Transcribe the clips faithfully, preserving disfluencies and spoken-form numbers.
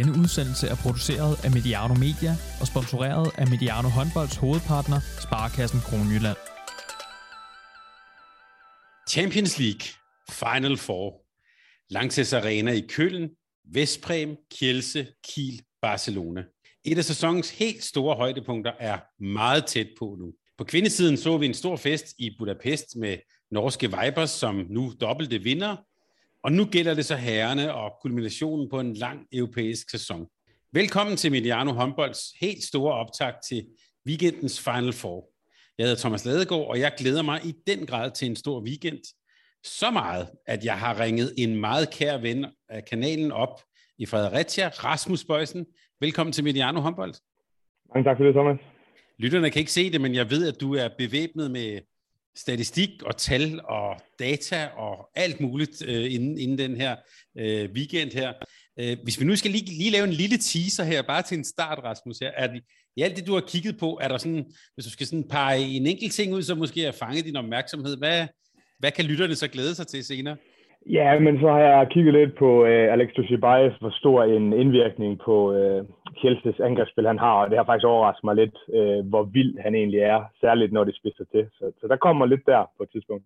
Denne udsendelse er produceret af Mediano Media og sponsoreret af Mediano Håndbolds hovedpartner, Sparekassen Kronjylland. Champions League Final Four. Lanxess Arena i Köln, Veszprém, Kielce, Kiel, Barcelona. Et af sæsonens helt store højdepunkter er meget tæt på nu. På kvindesiden så vi en stor fest i Budapest med norske Vipers, som nu dobbelte vinder. Og nu gælder det så herrerne og kulminationen på en lang europæisk sæson. Velkommen til Mediano Håndbolds helt store optakt til weekendens Final Four. Jeg hedder Thomas Ladegaard, og jeg glæder mig i den grad til en stor weekend. Så meget, at jeg har ringet en meget kær ven af kanalen op i Fredericia, Rasmus Bøjsen. Velkommen til Mediano Håndbold. Mange tak for det, Thomas. Lytterne kan ikke se det, men jeg ved, at du er bevæbnet med statistik og tal og data og alt muligt øh, inden, inden den her øh, weekend her. Øh, hvis vi nu skal lige, lige lave en lille teaser her, bare til en start, Rasmus. Her. Er det, i alt det, du har kigget på, er der sådan, hvis du skal sådan pege en enkelt ting ud, så måske har fanget din opmærksomhed. Hvad, hvad kan lytterne så glæde sig til senere? Ja, men så har jeg kigget lidt på øh, Alex Dushibaev, hvor stor en indvirkning på øh, Kielces angrebsspil han har, og det har faktisk overrasket mig lidt, øh, hvor vild han egentlig er, særligt når det spidser til. Så, så der kommer lidt der på et tidspunkt.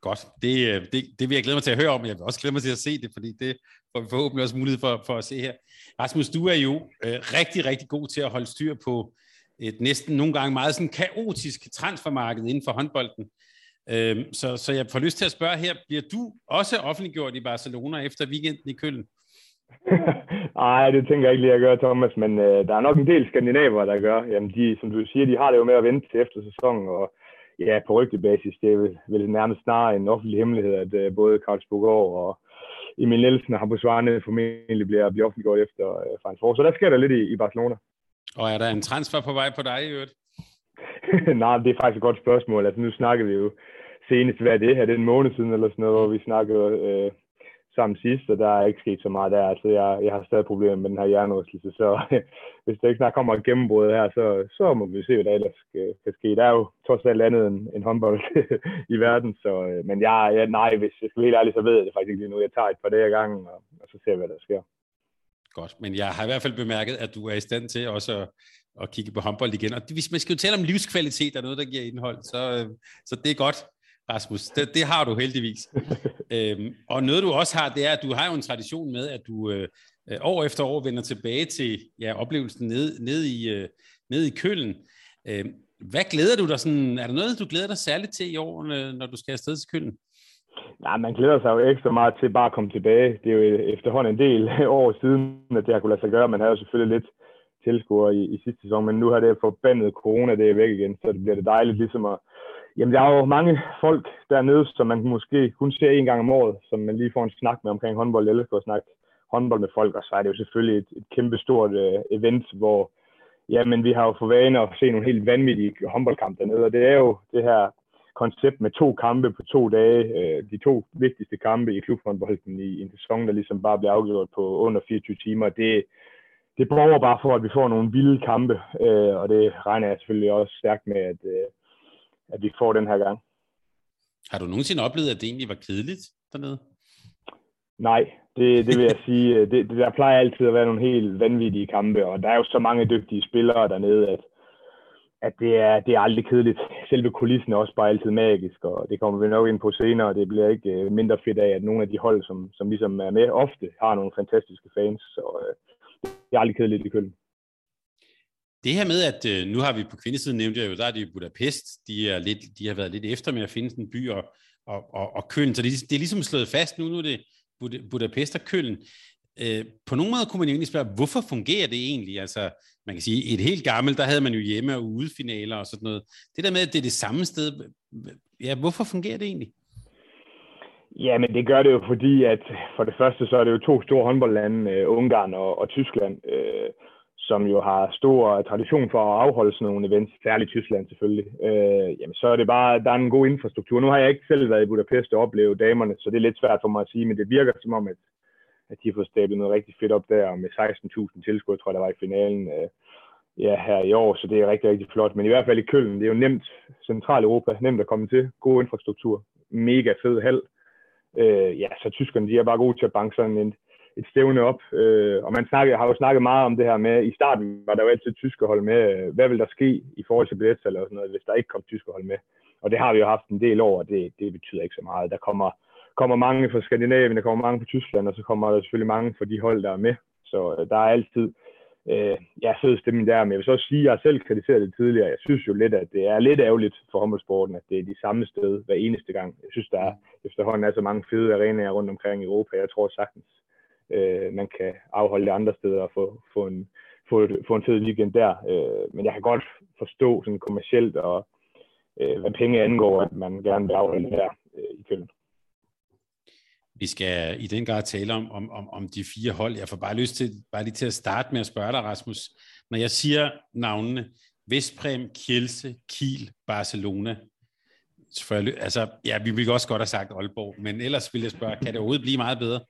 Godt, det, det, det vil jeg glæde mig til at høre om, jeg vil også glæde mig til at se det, fordi det får vi forhåbentlig også mulighed for, for at se her. Rasmus, du er jo øh, rigtig, rigtig god til at holde styr på et næsten nogle gange meget sådan kaotisk transfermarked inden for håndbolden. Øhm, så, så jeg får lyst til at spørge her, bliver du også offentliggjort i Barcelona efter weekenden i Köln? Nej, det tænker jeg ikke lige at gøre, Thomas, men øh, der er nok en del skandinaver, der gør. Jamen, de, som du siger, de har det jo med at vente til efter sæsonen, og ja, på rygtebasis, det er vel, vel nærmest snarere en offentlig hemmelighed, at øh, både Karlsborg og Emil Nielsen og Habusvarne formentlig bliver, bliver offentliggjort efter øh, Final Four. Så der sker der lidt i, i Barcelona. Og er der en transfer på vej på dig i øvrigt? Nej, det er faktisk et godt spørgsmål. Altså, nu snakkede vi jo senest, hvad det her, det er en måned siden eller sådan noget, hvor vi snakkede øh, sammen sidst, og der er ikke sket så meget der. Altså, jeg, jeg har stadig problemer med den her hjernerystelse, så øh, hvis der ikke snart kommer et gennembrud her, så, så må vi se, hvad der ellers øh, kan ske. Der er jo trods alt andet end, end håndbold i verden, så, øh, men jeg, jeg, nej, hvis jeg skal være helt ærlig, så ved jeg det faktisk ikke lige nu. Jeg tager et par dage ad gangen, og, og så ser jeg, hvad der sker. Godt, men jeg har i hvert fald bemærket, at du er i stand til også at kigge på håndbold igen. Og hvis man skal jo tale om livskvalitet, der er noget, der giver indhold, så, så det er godt, Rasmus. Det, det har du heldigvis. øhm, og noget, du også har, det er, at du har jo en tradition med, at du øh, år efter år vender tilbage til ja, oplevelsen nede ned i, øh, ned i Köln. Øhm, hvad glæder du dig sådan? Er der noget, du glæder dig særligt til i år, når du skal afsted til Köln? Nej, man glæder sig jo ekstra meget til bare at komme tilbage. Det er jo efterhånden en del år siden, at det har kunne lade sig gøre. Man havde jo selvfølgelig lidt tilskuere i, i sidste sæson, men nu har det forbandet corona, det er væk igen, så det bliver det dejligt ligesom at... Jamen, der er jo mange folk dernede, som man måske kun ser en gang om året, som man lige får en snak med omkring håndbold, eller får snakke håndbold med folk, og så er det jo selvfølgelig et, et kæmpestort øh, event, hvor jamen, vi har jo for vane at se nogle helt vanvittige håndboldkamp dernede, og det er jo det her koncept med to kampe på to dage, de to vigtigste kampe i klubhåndbolden i en sæson, der ligesom bare bliver afgjort på under fireogtyve timer. Det, det borger bare for, at vi får nogle vilde kampe, og det regner jeg selvfølgelig også stærkt med, at, at vi får den her gang. Har du nogensinde oplevet, at det egentlig var kedeligt dernede? Nej, det, det vil jeg sige. Det, det der plejer altid at være nogle helt vanvittige kampe, og der er jo så mange dygtige spillere dernede, at at det er, det er aldrig kedeligt. Selve kulissen er også bare altid magisk, og det kommer vi nok ind på senere, og det bliver ikke mindre fedt af, at nogle af de hold, som, som ligesom er med, ofte har nogle fantastiske fans, så øh, det er aldrig kedeligt i Köln. Det her med, at øh, nu har vi på kvindesiden nævnt, jeg jo, der er det i Budapest, de, er lidt, de har været lidt efter med at finde en by og, og, og, og Köln, så det, det er ligesom slået fast nu, nu er det Budapest og Köln. Øh, på nogen måde kunne man jo egentlig spørge, hvorfor fungerer det egentlig? Altså, man kan sige, et helt gammelt, der havde man jo hjemme- og udefinaler og sådan noget. Det der med, at det er det samme sted, ja, hvorfor fungerer det egentlig? Ja, men det gør det jo, fordi at for det første, så er det jo to store håndboldlande, øh, Ungarn og, og Tyskland, øh, som jo har stor tradition for at afholde sådan nogle events, særligt Tyskland selvfølgelig. Øh, jamen, så er det bare, der er en god infrastruktur. Nu har jeg ikke selv været i Budapest og oplevet damerne, så det er lidt svært for mig at sige, men det virker som om, at at de har fået stablet noget rigtig fedt op der, og med seksten tusind tilskuere, tror jeg, der var i finalen øh, ja, her i år, så det er rigtig, rigtig flot. Men i hvert fald i Köln, det er jo nemt, Centraleuropa, nemt at komme til, god infrastruktur, mega fed hal. Øh, ja, så tyskerne, de er bare gode til at banke sådan en, et stævne op. Øh, og man snakker, har jo snakket meget om det her med, i starten var der jo altid tyske hold med. Hvad vil der ske i forhold til billetter eller sådan noget, hvis der ikke kom tyske hold med? Og det har vi jo haft en del over, og det, det betyder ikke så meget. Der kommer, kommer mange fra Skandinavien, der kommer mange fra Tyskland, og så kommer der selvfølgelig mange fra de hold, der er med. Så øh, der er altid øh, ja, sød stemning der, men jeg vil så også sige, at jeg selv kritiserede det tidligere. Jeg synes jo lidt, at det er lidt ærgerligt for håndboldsporten, at det er de samme sted hver eneste gang. Jeg synes, der er, efterhånden er så mange fede arenaer rundt omkring i Europa. Jeg tror sagtens, øh, man kan afholde det andre steder og få, få, en, få, få en fed weekend der. Øh, men jeg kan godt forstå sådan kommercielt og øh, hvad penge angår, at man gerne vil afholde det der øh, i Köln. Vi skal i den grad tale om, om, om, om de fire hold. Jeg får bare lyst til, bare lige til at starte med at spørge dig, Rasmus. Når jeg siger navnene, Veszprém, Kielce, Kiel, Barcelona. For jeg, altså, ja, vi ville også godt have sagt Aalborg, men ellers vil jeg spørge, kan det overhovedet blive meget bedre?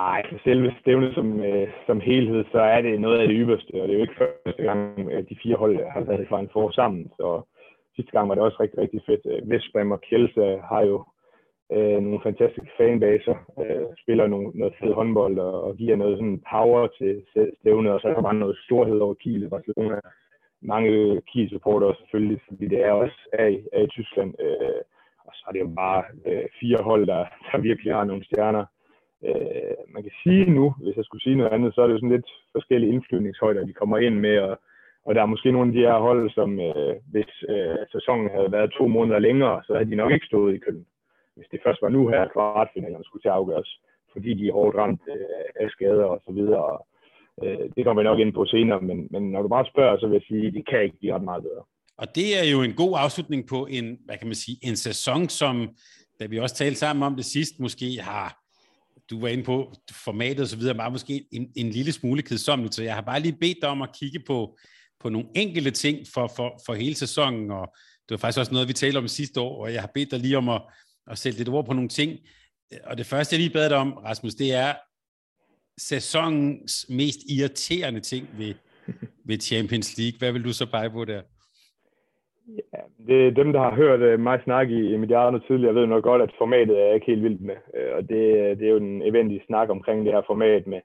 Nej, for selve stævnet som, øh, som helhed, så er det noget af det yderste, og det er jo ikke første gang, at de fire hold har været i Final Four sammen. Så sidste gang var det også rigtig, rigtig fedt. Veszprém og Kielce har jo Øh, nogle fantastiske fanbaser, øh, spiller nogle, noget fed håndbold og, og giver noget sådan power til stævnet, og så er der bare noget storhed over Kiel i Barcelona. Mange Kiel-supportere selvfølgelig, fordi det er også er i, er i Tyskland, øh, og så er det jo bare øh, fire hold, der, der virkelig har nogle stjerner. Øh, man kan sige nu, hvis jeg skulle sige noget andet, så er det jo sådan lidt forskellige indflyvningshøjder, de kommer ind med, og, og der er måske nogle af de her hold, som øh, hvis øh, sæsonen havde været to måneder længere, så havde de nok ikke stået i Köln, hvis det først var nu her, kvartfinalerne skulle til at afgøres, fordi de er hårdt ramt øh, af skader og så videre. Øh, det kommer vi nok ind på senere, men, men når du bare spørger, så vil jeg sige, at det kan ikke blive ret meget bedre. Og det er jo en god afslutning på en, hvad kan man sige, en sæson, som, da vi også talte sammen om det sidst, måske har, du var inde på formatet og så videre, bare måske en, en lille smule kedsommeligt, så jeg har bare lige bedt dig om at kigge på, på nogle enkelte ting for, for, for hele sæsonen, og det var faktisk også noget, vi talte om sidste år, og jeg har bedt dig lige om at og sætte lidt ord på nogle ting. Og det første, jeg lige bad dig om, Rasmus, det er sæsonens mest irriterende ting ved, ved Champions League. Hvad vil du så pege på der? Ja, det er dem, der har hørt mig snakke i Mediano tidligere, ved nok godt, at formatet er jeg ikke helt vild med. Og det, det er jo den eventige snak omkring det her format med,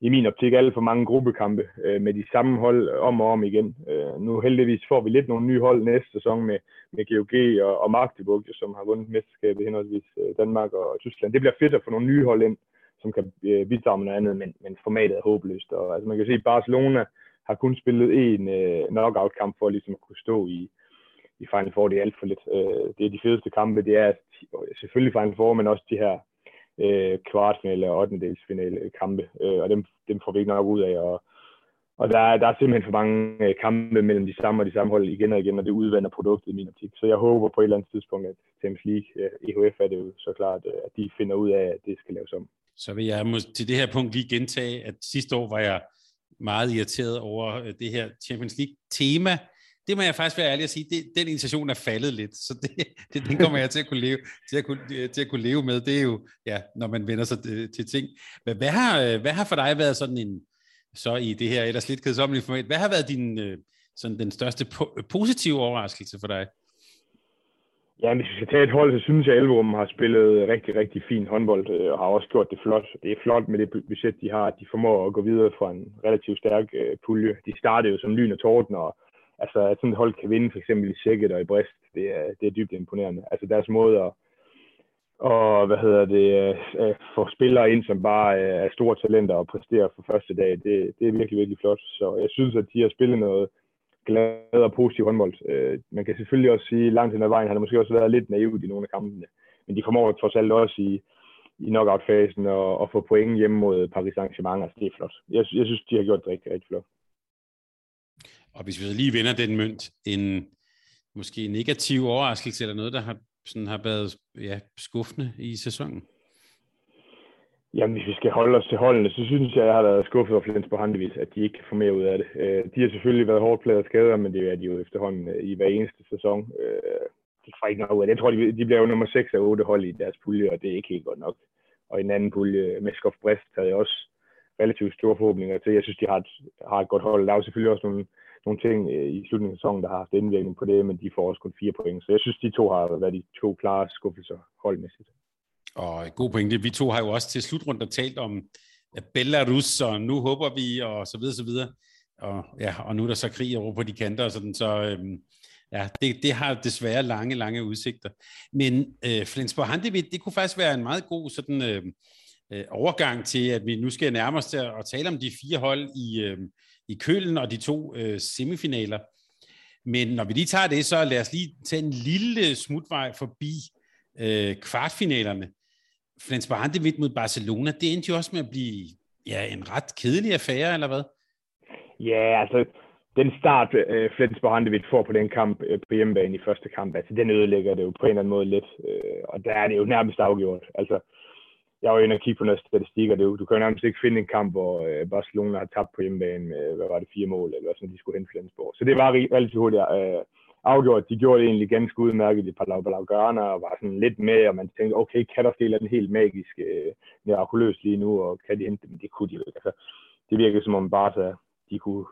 i min optik, alle for mange gruppekampe med de samme hold om og om igen. Nu heldigvis får vi lidt nogle nye hold næste sæson med, med G O G og, og Magdeburg, som har vundet mesterskabet henholdsvis Danmark og Tyskland. Det bliver fedt at få nogle nye hold ind, som kan bidrage med noget andet, men, men formatet er håbløst. Og, altså, man kan se, at Barcelona har kun spillet én øh, knockout-kamp for ligesom at kunne stå i, i Final Four. Det er alt for lidt. Øh, det er de fedeste kampe. Det er selvfølgelig Final Four, men også de her Øh, kvartfinale og ottendedelsfinale kampe, øh, og dem, dem får vi ikke nok ud af, og, og der, er, der er simpelthen for mange øh, kampe mellem de samme og de samme hold igen og igen, og det udvander produktet i min optik. Så jeg håber på et eller andet tidspunkt, at Champions League, øh, E H F er det jo så klart, øh, at de finder ud af, at det skal laves om. Så vil jeg må, til det her punkt lige gentage, at sidste år var jeg meget irriteret over det her Champions League-tema. Det må jeg faktisk være ærlig at sige, det, den irritation er faldet lidt, så det, det, den kommer jeg til at kunne leve, til at kunne, til at kunne leve med. Det er jo, ja, når man vender sig til, til ting. Men hvad har, hvad har for dig været sådan en, så i det her ellers lidt kedsommelige format, hvad har været din, sådan den største po- positive overraskelse for dig? Ja, hvis vi skal tage et hold, så synes jeg, at Elverum har spillet rigtig, rigtig fin håndbold, og har også gjort det flot. Det er flot med det budget, de har, at de formår at gå videre fra en relativt stærk pulje. De startede jo som lyn og torden, og altså, at sådan et hold kan vinde for eksempel i Tjekket og i Brist, det er, det er dybt imponerende. Altså, deres måde at og, hvad hedder det, få spillere ind, som bare er store talenter og præsterer for første dag, det, det er virkelig, virkelig flot. Så jeg synes, at de har spillet noget glad og positiv håndbold. Man kan selvfølgelig også sige, langt hen ad vejen har der måske også været lidt naivt i nogle af kampene, men de formår trods alt også i, i knockout-fasen og, og få point hjemme mod Paris Saint-Germain. Altså, det er flot. Jeg, jeg synes, de har gjort det rigtig, rigtig flot. Og hvis vi lige vender den mønt, en måske negativ overraskelse eller noget, der har, sådan, har været ja, skuffende i sæsonen? Jamen, hvis vi skal holde os til holdene, så synes jeg, at jeg har været skuffet over Flensburg-Handewitt, at de ikke kan få mere ud af det. De har selvfølgelig været hårdt plaget af skader, men det er de jo efterhånden i hver eneste sæson. De får ikke noget ud af det. Jeg tror, de bliver jo nummer seks af otte hold i deres pulje, og det er ikke helt godt nok. Og en anden pulje, Meskow-Brest, havde jeg også relativt store forhåbninger til. Jeg synes, de har et, har et godt hold. Der er jo selvfølgelig også nogle nogle ting i slutningen af sæsonen, der har haft indvirkning på det, men de får også kun fire point. Så jeg synes, de to har været de to klare skuffelser holdmæssigt. Og god pointe. Vi to har jo også til slutrunden talt om Belarus, og nu håber vi, og så videre, så videre. Og, ja, og nu er der så krig over på de kanter, og sådan, så øhm, ja, det, det har desværre lange, lange udsigter. Men øh, Flensburg-Handewitt, det kunne faktisk være en meget god sådan, øh, øh, overgang til, at vi nu skal nærme os til at, at tale om de fire hold i, øh, i Köln og de to øh, semifinaler. Men når vi lige tager det, så lad os lige tage en lille smutvej forbi øh, kvartfinalerne. Flensburg-Handewitt mod Barcelona, det endte jo også med at blive ja, en ret kedelig affære, eller hvad? Ja, altså den start, øh, Flensburg-Handewitt får på den kamp øh, på hjemmebane i første kamp, altså den ødelægger det jo på en eller anden måde lidt, øh, og der er det jo nærmest afgjort. Altså, jeg var jo inde og kigge på noget statistik, og det jo, du kan jo nærmest ikke finde en kamp, hvor øh, Barcelona har tabt på hjemmebane med, hvad var det, fire mål, eller sådan, de skulle hente Flensborg. Så det var relativt hurtigt øh, afgjort. De gjorde det egentlig ganske udmærket i Palau-Palau-Gørner, og var sådan lidt med, og man tænkte, okay, kan der ske den helt magiske, øh, mirakuløst lige nu, og kan de hente dem? Det kunne de jo ikke. Altså, det virkede som om Barca, de kunne,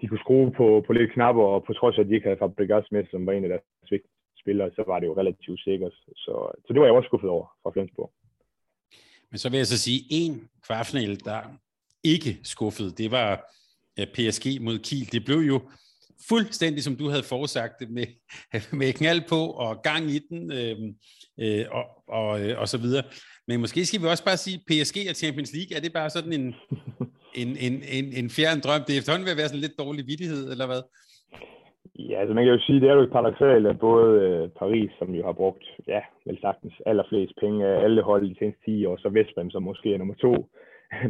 de kunne skrue på, på lidt knapper, og på trods af, at de ikke havde Fabregas med, som var en af deres vigtigste spillere, så var det jo relativt sikkert. Så, så det var jeg også skuffet over fra Flensborg. Men så vil jeg så sige, en kvartfinale, der ikke skuffede, det var P S G mod Kiel. Det blev jo fuldstændig, som du havde forudsagt, med, med knald på og gang i den øh, og, og, og så videre. Men måske skal vi også bare sige, P S G og Champions League, er det bare sådan en, en, en, en, en fjern drøm? Det er efterhånden ved at være sådan lidt dårlig vittighed, eller hvad? Ja, altså man kan jo sige, det er jo et paradoksalt, at både Paris, som jo har brugt, ja, vel sagtens allerflest penge af alle hold i de seneste ti år, så Veszprém, som måske er nummer to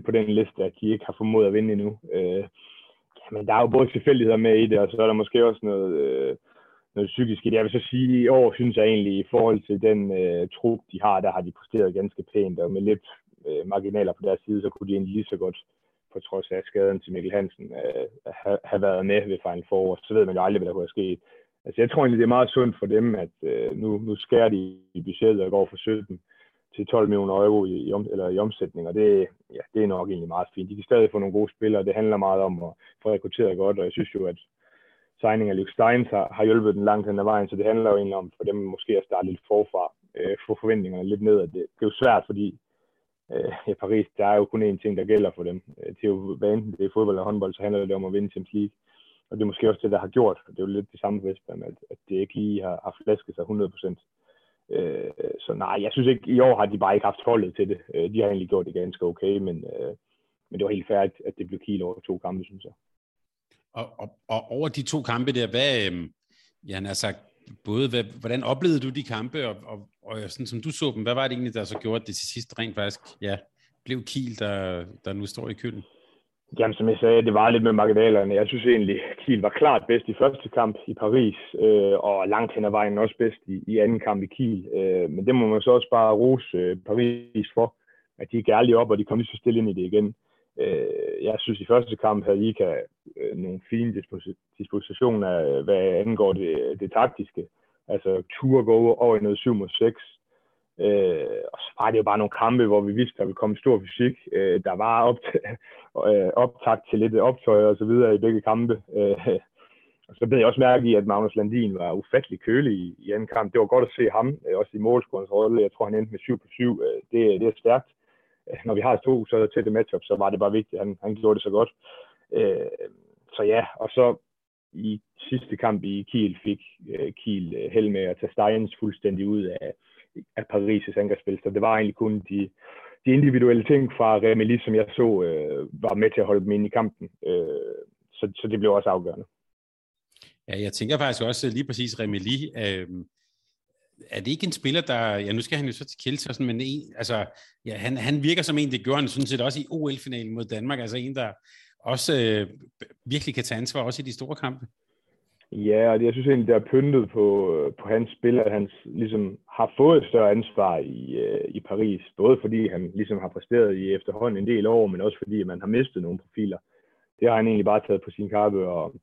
på den liste, at de ikke har formået at vinde endnu. Øh, men der er jo både tilfældigheder med i det, og så er der måske også noget, øh, noget psykisk i det. Jeg vil så sige, i år synes jeg egentlig, i forhold til den øh, trup, de har, der har de præsteret ganske pænt, og med lidt øh, marginaler på deres side, så kunne de egentlig lige så godt, på trods af skaden til Mikkel Hansen, øh, have ha været med ved Final Four, så ved man jo aldrig, hvad der kunne have sket. Altså, jeg tror egentlig, det er meget sundt for dem, at øh, nu, nu skærer de i budgettet og går fra sytten til tolv millioner euro i, i, om, eller i omsætning, og det, ja, det er nok egentlig meget fint. De kan stadig få nogle gode spillere, det handler meget om at få rekrutteret godt, og jeg synes jo, at signing af Luke Steins har, har hjulpet den langt hen ad vejen, så det handler jo egentlig om for dem måske at starte lidt forfra, øh, få forventningerne lidt ned, og det, det er jo svært, fordi i Paris, der er jo kun én ting, der gælder for dem. Det er jo, hvad enten det er fodbold og håndbold, så handler det om at vinde Champions League. Og det er måske også det, der har gjort. Det er jo lidt det samme Veszprém, at det ikke lige har, har flasket sig hundrede procent. Øh, så nej, jeg synes ikke, i år har de bare ikke haft holdet til det. Øh, de har egentlig gjort det ganske okay, men, øh, men det var helt færdigt, at det blev Kiel over to kampe, synes jeg. Og, og, og over de to kampe der, hvad, øh, Jan har sagt, både, hvad, hvordan oplevede du de kampe, og, og, og sådan som du så dem, hvad var det egentlig, der så gjorde det til sidst rent faktisk? Ja, blev Kiel, der, der nu står i Köln? Jamen, som jeg sagde, det var lidt med marginalerne. Jeg synes egentlig, Kiel var klart bedst i første kamp i Paris, øh, og langt hen ad vejen også bedst i, i anden kamp i Kiel. Øh, men det må man så også bare rose øh, Paris for, at de gik ærligt op, og de kom lige så stille ind i det igen. Jeg synes, i første kamp havde Ika nogle fine dispositioner, hvad angår det, det taktiske. Altså tur gå over i noget syv mod seks. Og så var det jo bare nogle kampe, hvor vi vidste, at der ville komme stor fysik. Der var opt- optakt til lidt optøj og så videre i begge kampe. Og så blev jeg også mærke i, at Magnus Landin var ufattelig kølig i, i anden kamp. Det var godt at se ham, også i målscorens rolle. Jeg tror, han endte med syv på syv. Det, det er stærkt. Når vi har to så tætte matchup, så var det bare vigtigt, at han, han gjorde det så godt. Øh, så ja, og så i sidste kamp i Kiel fik øh, Kiel held med at tage Steins fuldstændig ud af, af Paris' angrebsspil. Så det var egentlig kun de, de individuelle ting fra Remeli, som jeg så, øh, var med til at holde dem inde i kampen. Øh, så, så det blev også afgørende. Ja, jeg tænker faktisk også lige præcis Remeli. Øh... Er det ikke en spiller, der... Ja, nu skal han jo så til Kielce, sådan, men en, altså, ja, han, han virker som en, det gjorde han sådan set også i O L-finalen mod Danmark. Altså en, der også øh, virkelig kan tage ansvar, også i de store kampe. Ja, og jeg synes egentlig, der er pyntet på, på hans spil, at han ligesom har fået et større ansvar i, øh, i Paris. Både fordi han ligesom har præsteret i efterhånden en del år, men også fordi man har mistet nogle profiler. Det har han egentlig bare taget på sin kappe, og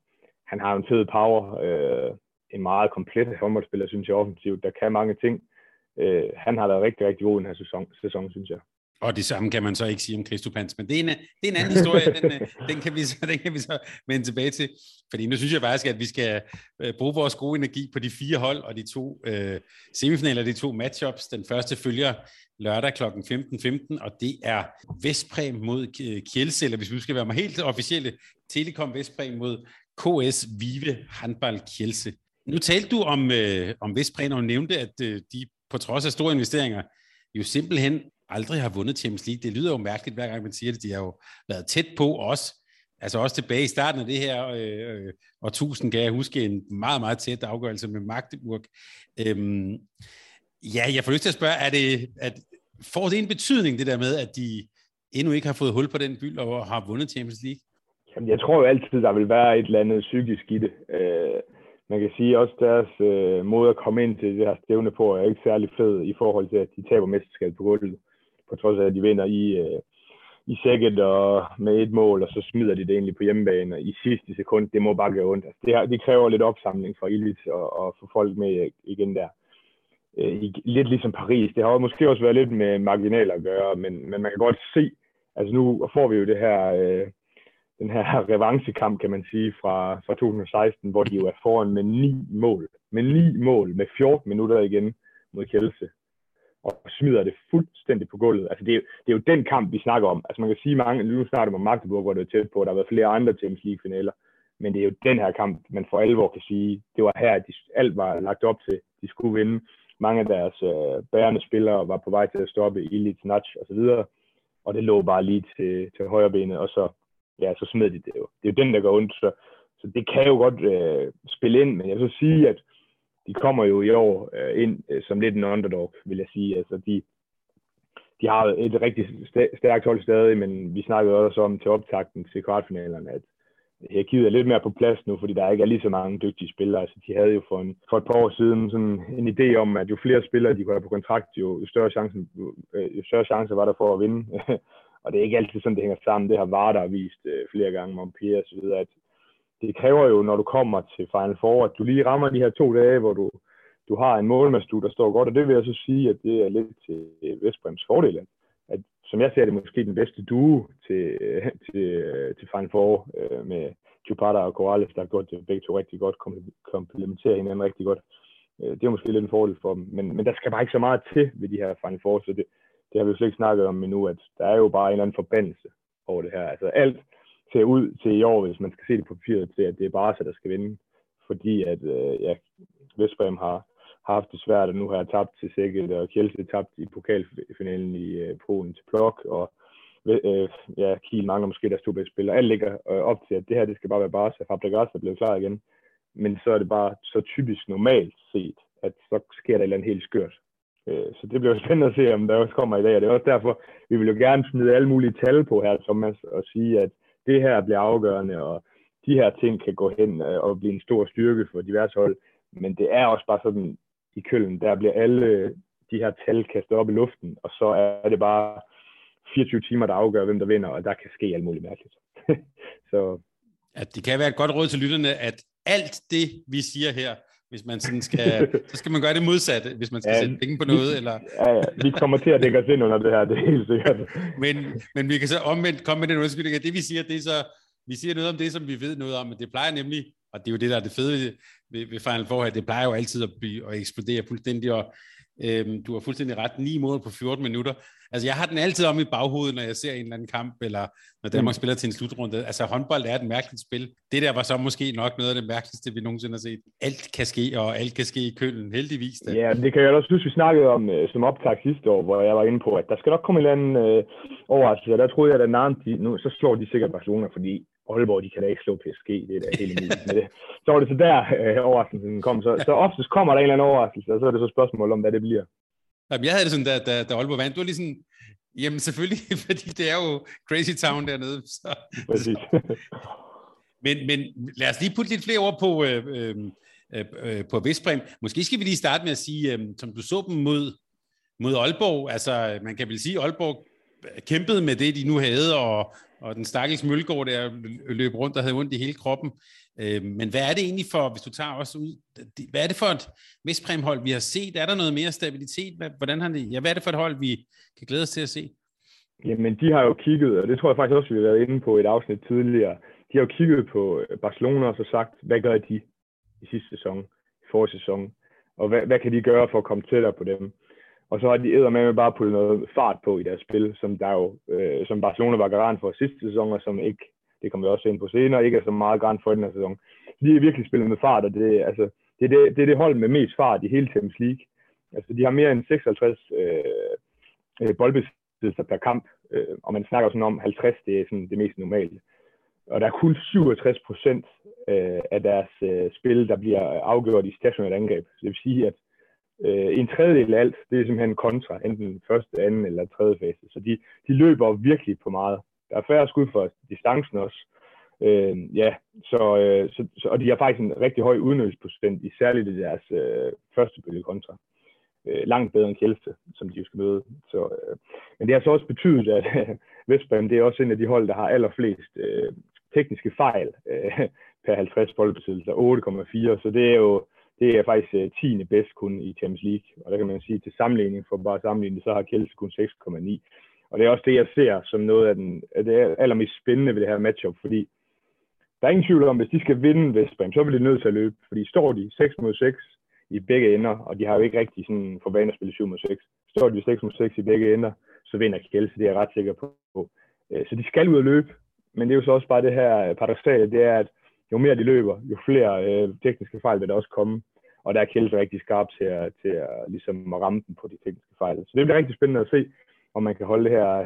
han har en fed power... Øh, en meget komplet håndboldspiller, synes jeg, offensivt. Der kan mange ting. Øh, han har været rigtig, rigtig god i den her sæson, sæson, synes jeg. Og det samme kan man så ikke sige om Kristopans, men det er en, det er en anden historie, den, den, kan vi så, den kan vi så vende tilbage til. Fordi nu synes jeg faktisk, at vi skal bruge vores gode energi på de fire hold og de to øh, semifinaler, de to matchups. Den første følger lørdag klokken femten femten, og det er Veszprém mod Kielce, eller hvis vi skal være helt officielle, Telekom Veszprém mod K S Vive Handball Kielce. Nu talte du om, øh, om Veszprém, og nævnte, at øh, de på trods af store investeringer jo simpelthen aldrig har vundet Champions League. Det lyder jo mærkeligt, hver gang man siger det. De har jo været tæt på os. Altså også tilbage i starten af det her øh, årtusind, kan jeg huske en meget, meget tæt afgørelse med Magdeburg. Øhm, ja, jeg får lyst til at spørge, er det, at, får det en betydning, det der med, at de endnu ikke har fået hul på den byld og har vundet Champions League? Jamen, jeg tror jo altid, der vil være et eller andet psykisk i det. Øh, man kan sige også, deres øh, måde at komme ind til det her stævne på er ikke særlig fed i forhold til, at de taber mesterskabet på gulvet. På trods af, at de vinder i, øh, i sækket og med et mål, og så smider de det egentlig på hjemmebane i sidste sekund. Det må bare gøre ondt. Altså, det, her, det kræver lidt opsamling fra Ilvis og, og få folk med igen der. Øh, lidt ligesom Paris. Det har jo måske også været lidt med marginaler at gøre, men, men man kan godt se, altså nu får vi jo det her, øh, den her revanchekamp, kan man sige, fra, fra to tusind og seksten, hvor de jo er foran med ni mål. Med ni mål, med fjorten minutter igen mod Kielce. Og smider det fuldstændig på gulvet. Altså, det er, det er jo den kamp, vi snakker om. Altså, man kan sige mange, nu snakker man om Magdeburg, hvor det er tæt på, der har været flere andre Champions League-finaler, men det er jo den her kamp, man for alvor kan sige, det var her, at de, alt var lagt op til, de skulle vinde. Mange af deres øh, bærende spillere var på vej til at stoppe Illich, Natch og så videre, og det lå bare lige til, til højrebenet, og så, ja, så smed de det jo. Det er jo den, der går ondt, så, så det kan jo godt øh, spille ind, men jeg vil så sige, at de kommer jo i år øh, ind øh, som lidt en underdog, vil jeg sige. Altså, de, de har et rigtig st- stærkt hold stadig, men vi snakkede også om til optakten til kvartfinalerne, at hierarkiet er lidt mere på plads nu, fordi der ikke er lige så mange dygtige spillere. Altså, de havde jo for, en, for et par år siden sådan en idé om, at jo flere spillere de kunne have på kontrakt, jo, jo, større, chancen, jo, jo større chancer var der for at vinde. Og det er ikke altid sådan, det hænger sammen. Det har Vardar vist øh, flere gange, Montpellier og så videre, at det kræver jo, når du kommer til Final Four, at du lige rammer de her to dage, hvor du, du har en målmandstue, der står godt. Og det vil jeg så sige, at det er lidt til Veszpréms fordel. At, som jeg ser det, måske den bedste duo til, til, til Final Four med Chupata og Corrales, der har gjort det begge to rigtig godt, komplementerer hinanden rigtig godt. Det er måske lidt en fordel for dem. Men, men der skal bare ikke så meget til ved de her Final Four, så det, det har vi jo slet ikke snakket om endnu, at der er jo bare en eller anden forbandelse over det her. Altså alt ser ud til i år, hvis man skal se det på papiret, til at det er Barca, der skal vinde. Fordi at øh, ja, Veszprém har, har haft det svært, og nu har jeg tabt til Sækket, og Kielce tabt i pokalfinalen i øh, Polen til Plok, og øh, ja, Kiel mangler måske deres to bedste spillere. Alt ligger øh, op til, at det her, det skal bare være Barca. Fabregas er blevet klar igen. Men så er det bare så typisk normalt set, at så sker der et eller andet helt skørt. Øh, så det bliver spændende at se, om der også kommer i dag. Og det er også derfor, vi vil jo gerne smide alle mulige tal på her, Thomas, og sige, at det her bliver afgørende, og de her ting kan gå hen og blive en stor styrke for diverse hold. Men det er også bare sådan i Köln, der bliver alle de her tal kastet op i luften, og så er det bare fireogtyve timer, der afgør, hvem der vinder, og der kan ske alt muligt mærkeligt. Så at det kan være et godt råd til lytterne, at alt det, vi siger her, hvis man sådan skal, så skal man gøre det modsatte, hvis man skal ja, sætte penge på noget. Eller ja, ja, vi kommer til at dække os ind under det her, det er helt sikkert. Men, men vi kan så omvendt komme med den undskyldning, at det vi siger, det er så, vi siger noget om det, som vi ved noget om, men det plejer nemlig, og det er jo det, der er det fede ved, ved Final Four, det plejer jo altid at, blive, at eksplodere fuldstændig, og øhm, du har fuldstændig ret, ni mål på fjorten minutter. Altså jeg har den altid om i baghovedet, når jeg ser en eller anden kamp, eller når Danmark mm. spiller til en slutrunde. Altså håndbold er et mærkeligt spil. Det der var så måske nok noget af det mærkeligste, vi nogensinde har set. Alt kan ske, og alt kan ske i Köln, heldigvis. Da. Ja, det kan jeg også synes, vi snakkede om som optag sidste år, hvor jeg var inde på, at der skal nok komme en eller anden øh, overraskelse. Og der troede jeg, at Naren, de, nu, så slår de sikkert Barcelona, fordi Aalborg, de kan da ikke slå P S G. Det er da helt muligt med det. Så var det så der øh, overraskelsen kom. Så, så oftest kommer der en eller anden overraskelse, og så er det så spørgsmål om, hvad det bliver. Jeg havde det sådan, da, da, da Aalborg vandt, du var lige sådan, jamen selvfølgelig, fordi det er jo crazy town dernede. Så, så. Men, men lad os lige putte lidt flere ord på, øh, øh, øh, på Veszprém. Måske skal vi lige starte med at sige, øh, som du så dem mod, mod Aalborg, altså man kan vel sige, at Aalborg kæmpede med det, de nu havde, og, og den stakkels Mølgaard der løb rundt og havde ondt i hele kroppen. Øh, men hvad er det egentlig for, hvis du tager os ud, hvad er det for et Veszprém-hold, vi har set? Er der noget mere stabilitet? Hvordan har det, ja, hvad er det for et hold, vi kan glæde os til at se? Jamen, de har jo kigget, og det tror jeg faktisk også, vi har været inde på et afsnit tidligere, de har jo kigget på Barcelona og så sagt, hvad gør de i sidste sæson, i forrige sæson, og hvad, hvad kan de gøre for at komme tættere på dem? Og så har de eddermame bare puttet noget fart på i deres spil, som, der jo, øh, som Barcelona var garant for sidste sæson, og som ikke, det kommer vi også ind på senere, ikke er så meget garant for den her sæson. De er virkelig spillet med fart, og det, altså, det, er det, det er det hold med mest fart i hele Champions League. Altså, de har mere end seksoghalvtreds øh, boldbesiddelser per kamp, øh, og man snakker sådan om halvtreds, det er sådan det mest normale. Og der er kun syvogtres procent øh, af deres øh, spil, der bliver afgjort i stationært angreb. Så det vil sige, at øh, en tredjedel af alt, det er simpelthen kontra, enten første, anden eller tredje fase. Så de, de løber virkelig på meget. Der er færre skud for distancen også. Øh, ja, så, øh, så, så, og de har faktisk en rigtig høj udnyttelsesprocent, i særligt i deres øh, første bølge kontra. Langt bedre end Kielce, som de jo skal møde. Så, øh, men det har så også betydet, at øh, Veszprém, det er også en af de hold, der har allerflest øh, tekniske fejl øh, per halvtreds boldbesiddelser, otte komma fire, så det er jo det er faktisk øh, tiende bedst kun i Champions League, og der kan man sige, til sammenligning, for bare sammenligning, så har Kielce kun seks komma ni, og det er også det, jeg ser som noget af den, det allermest spændende ved det her matchup, fordi der er ingen tvivl om, hvis de skal vinde Veszprém, så bliver de nødt til at løbe, fordi står de seks mod seks, i begge ender, og de har jo ikke rigtig sådan for vane at spille syv mod seks. Står de seks mod seks i begge ender, så vinder Kielce, det er jeg ret sikker på. Så de skal ud og løbe, men det er jo så også bare det her paradoksale, det er, at jo mere de løber, jo flere øh, tekniske fejl vil der også komme, og der er Kielce rigtig skarp til at, til at, ligesom at ramme dem på de tekniske fejl. Så det bliver rigtig spændende at se, om man kan holde det her,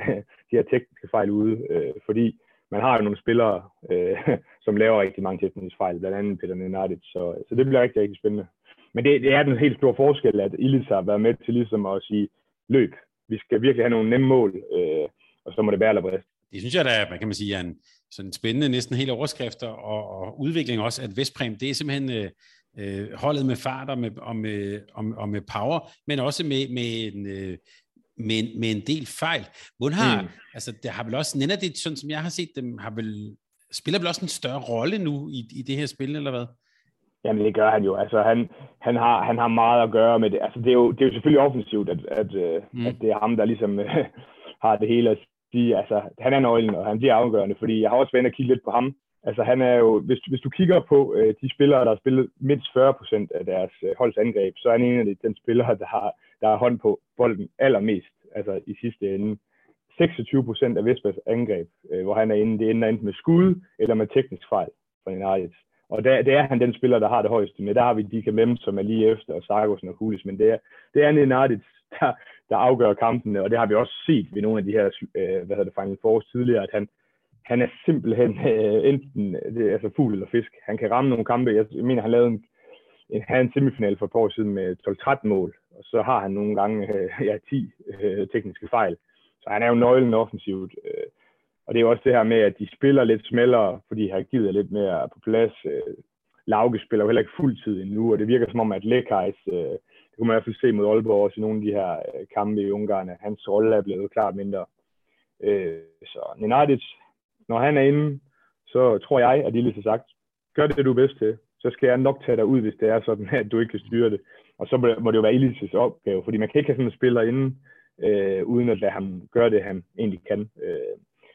de her tekniske fejl ude, øh, fordi man har jo nogle spillere, øh, som laver rigtig mange tekniske fejl, blandt andet Peter Ninardic, så, så det bliver rigtig, rigtig spændende. Men det, det er den helt store forskel, at Illich har været med til ligesom at sige, løb, vi skal virkelig have nogle nemme mål, øh, og så må det være eller brist. Det synes jeg da, man kan man sige, er en sådan spændende næsten hele overskrifter og, og udvikling også, at Veszprém, det er simpelthen øh, holdet med fart og med, og, med, og, og med power, men også med, med en... Øh, Med, med en del fejl. Hun har, mm. altså, der har vel også, Ninardic, sådan som jeg har set dem, har vel, spiller vel også en større rolle nu i, i det her spil, eller hvad? Jamen, det gør han jo. Altså, han, han, har, han har meget at gøre med det. Altså, det er jo, det er jo selvfølgelig offensivt, at, at, mm. at det er ham, der ligesom har det hele at sige. Altså, han er nøglen, og han bliver afgørende, fordi jeg har også været inde og kigge lidt på ham. Altså, han er jo, hvis, hvis du kigger på øh, de spillere, der har spillet mindst fyrre procent af deres øh, holds angreb, så er han en af de, den spillere, der har, der har hånd på bolden allermest, altså i sidste ende. seksogtyve procent af Vespers angreb, øh, hvor han er inde, det ender enten med skud eller med teknisk fejl fra Ninardic. Og der, det er han den spiller, der har det højeste, men der har vi Dika Mem, som er lige efter, og Sargosen og Kules, men det er, det er Ninardic, der, der afgør kampene, og det har vi også set ved nogle af de her, øh, hvad hedder det, Final Fours tidligere, at han Han er simpelthen øh, enten altså fugl eller fisk. Han kan ramme nogle kampe. Jeg mener, han lavede en, en, en semifinal for et par år siden med tolv tretten mål. Og så har han nogle gange øh, ja, ti øh, tekniske fejl. Så han er jo nøglen offensivt. Øh, og det er jo også det her med, at de spiller lidt smellere, fordi han gider lidt mere på plads. Øh, Lauke spiller jo heller ikke fuldtid endnu, og det virker som om, at Lekajs, øh, det kunne man i hvert fald se mod Aalborg også i nogle af de her øh, kampe i Ungarn, hans rolle er blevet klart mindre. Øh, så Ninardic, når han er inde, så tror jeg, at Illich har sagt, gør det, du er bedst til, så skal jeg nok tage dig ud, hvis det er sådan, at du ikke kan styre det. Og så må det jo være Illichs opgave, fordi man kan ikke have sådan en spiller inde, øh, uden at lade ham gøre det, han egentlig kan. Øh,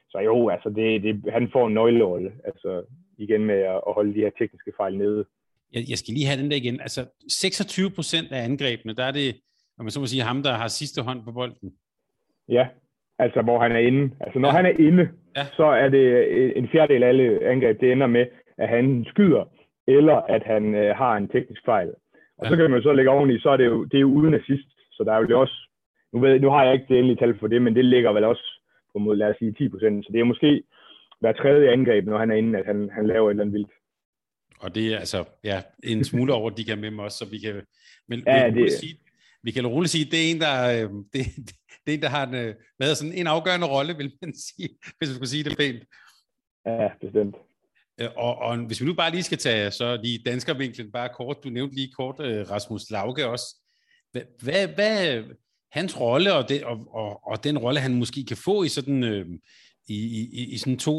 så jo, altså, det, det, han får en nøglerolle, altså igen med at holde de her tekniske fejl nede. Jeg, jeg skal lige have den der igen. Altså seksogtyve procent af angrebene, der er det, om man så må sige, ham, der har sidste hånd på bolden. Ja, altså hvor han er inde. Altså når ja. han er inde, ja. så er det en fjerdedel af alle angreb, det ender med, at han skyder, eller at han øh, har en teknisk fejl. Og ja. så kan man jo så lægge oveni, så er det jo, det er jo uden assist, så der er jo det også, nu, ved, nu har jeg ikke det endelige tal for det, men det ligger vel også på mod, lad os sige, ti procent, så det er måske hver tredje angreb, når han er inde, at han, han laver et eller andet vildt. Og det er altså, ja, en smule over, de kan med mig også, så vi kan vel ja, det... sige, vi kan roligt sige, det er en, der, øh, det, det er en, der har en, øh, været sådan en afgørende rolle, vil man sige, hvis man skulle sige det pænt. Ja, bestemt. Og, og hvis vi nu bare lige skal tage så lige danskervinklen bare kort, du nævnte lige kort øh, Rasmus Lauge også. Hvad er hans rolle og, det, og, og, og den rolle, han måske kan få i sådan, øh, i, i, i sådan to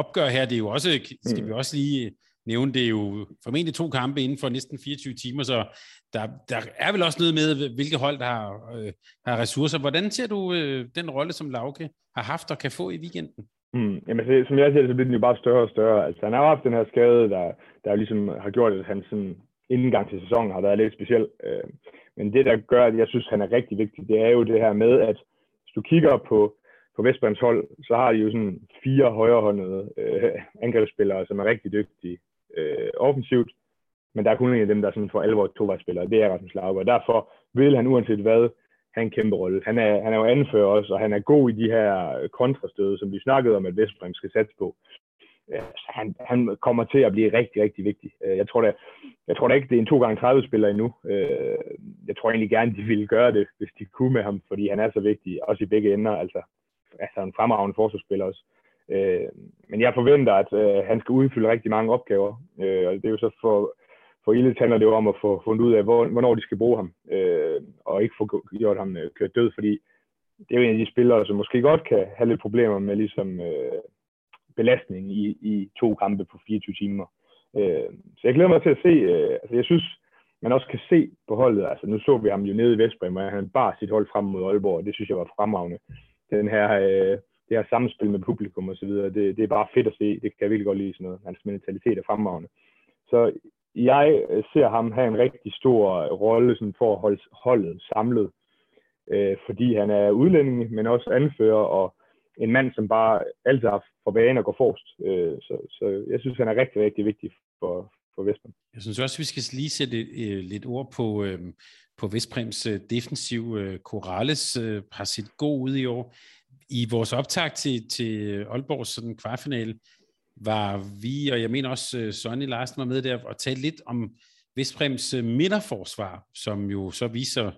opgør her? Det er jo også, skal vi også lige nævne, det er jo formentlig to kampe inden for næsten fireogtyve timer, så der, der er vel også noget med, hvilke hold der har, øh, har ressourcer. Hvordan ser du øh, den rolle, som Lauke har haft og kan få i weekenden? Mm, jamen, så, som jeg ser det, så bliver den jo bare større og større. Altså, han har haft den her skade, der, der ligesom har gjort, at han sådan indgang til sæsonen har været lidt speciel. Øh, men det, der gør, at jeg synes, han er rigtig vigtig, det er jo det her med, at hvis du kigger på på Veszpréms hold, så har de jo sådan fire højrehåndede øh, angrebsspillere, som er rigtig dygtige øh, offensivt, men der er kun en af dem, der sådan for alvor tovejsspillere, det er Rasmus Ladegaard, og derfor vil han uanset hvad have en kæmpe rolle. Han er, han er jo anfører også, og han er god i de her kontrastøde, som vi snakkede om, at Veszprém skal satse på. Så han, han kommer til at blive rigtig, rigtig vigtig. Jeg tror da, jeg tror da ikke, det er en to gange tredive spiller endnu. Jeg tror egentlig gerne, de ville gøre det, hvis de kunne med ham, fordi han er så vigtig, også i begge ender, altså. Altså en fremragende forsvarsspiller også. Øh, men jeg forventer, at øh, han skal udfylde rigtig mange opgaver. Øh, og det er jo så for, for Ildes handler det jo om at få fundet ud af, hvor, hvornår de skal bruge ham. Øh, og ikke få gjort ham øh, kørt død, fordi det er jo en af de spillere, som måske godt kan have lidt problemer med ligesom, øh, belastning i, i to kampe på fireogtyve timer. Øh, så jeg glæder mig til at se. Øh, altså jeg synes, man også kan se på holdet. Altså nu så vi ham jo nede i Veszprém, og han bar sit hold frem mod Aalborg, og det synes jeg var fremragende. Den her, øh, det her samspil med publikum og så videre, det, det er bare fedt at se. Det kan jeg virkelig godt lide sådan noget. Hans mentalitet er fremragende. Så jeg ser ham have en rigtig stor rolle sådan for at holde holdet samlet. Øh, fordi han er udlænding, men også anfører og en mand, som bare altid har for banen og går forrest. Øh, så, så jeg synes, han er rigtig, rigtig vigtig for, for Vestbund. Jeg synes også, vi skal lige sætte øh, lidt ord på... Øh... på Veszpréms defensiv. Corrales har set god ud i år. I vores optag til, til Aalborgs sådan kvartfinale var vi, og jeg mener også Sonny Larsen var med der, og talte lidt om Veszpréms midterforsvar, som jo så viser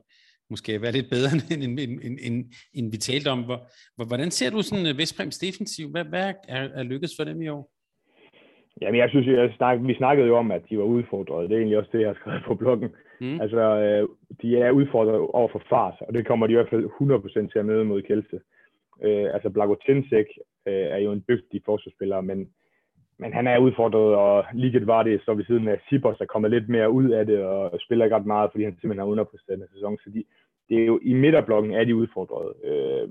måske at være lidt bedre, end, end, end, end, end vi talte om. Hvordan ser du sådan Veszpréms defensiv? Hvad, hvad er, er lykkedes for dem i år? Jamen, jeg synes, jeg snak, vi snakkede jo om, at de var udfordret. Det er egentlig også det, jeg har skrevet på bloggen. Mm. Altså, øh, de er udfordret over for fart, og det kommer de i hvert fald hundrede procent til at møde mod Kielce. Øh, altså, Blagotinsek øh, er jo en dygtig forsvarsspiller, men, men han er udfordret, og lige var det, så ved siden af Sipos, der kommer lidt mere ud af det, og spiller ikke ret meget, fordi han simpelthen har underpræsteret af sæsonen. Så de, det er jo, i midterblokken er de udfordret. Øh,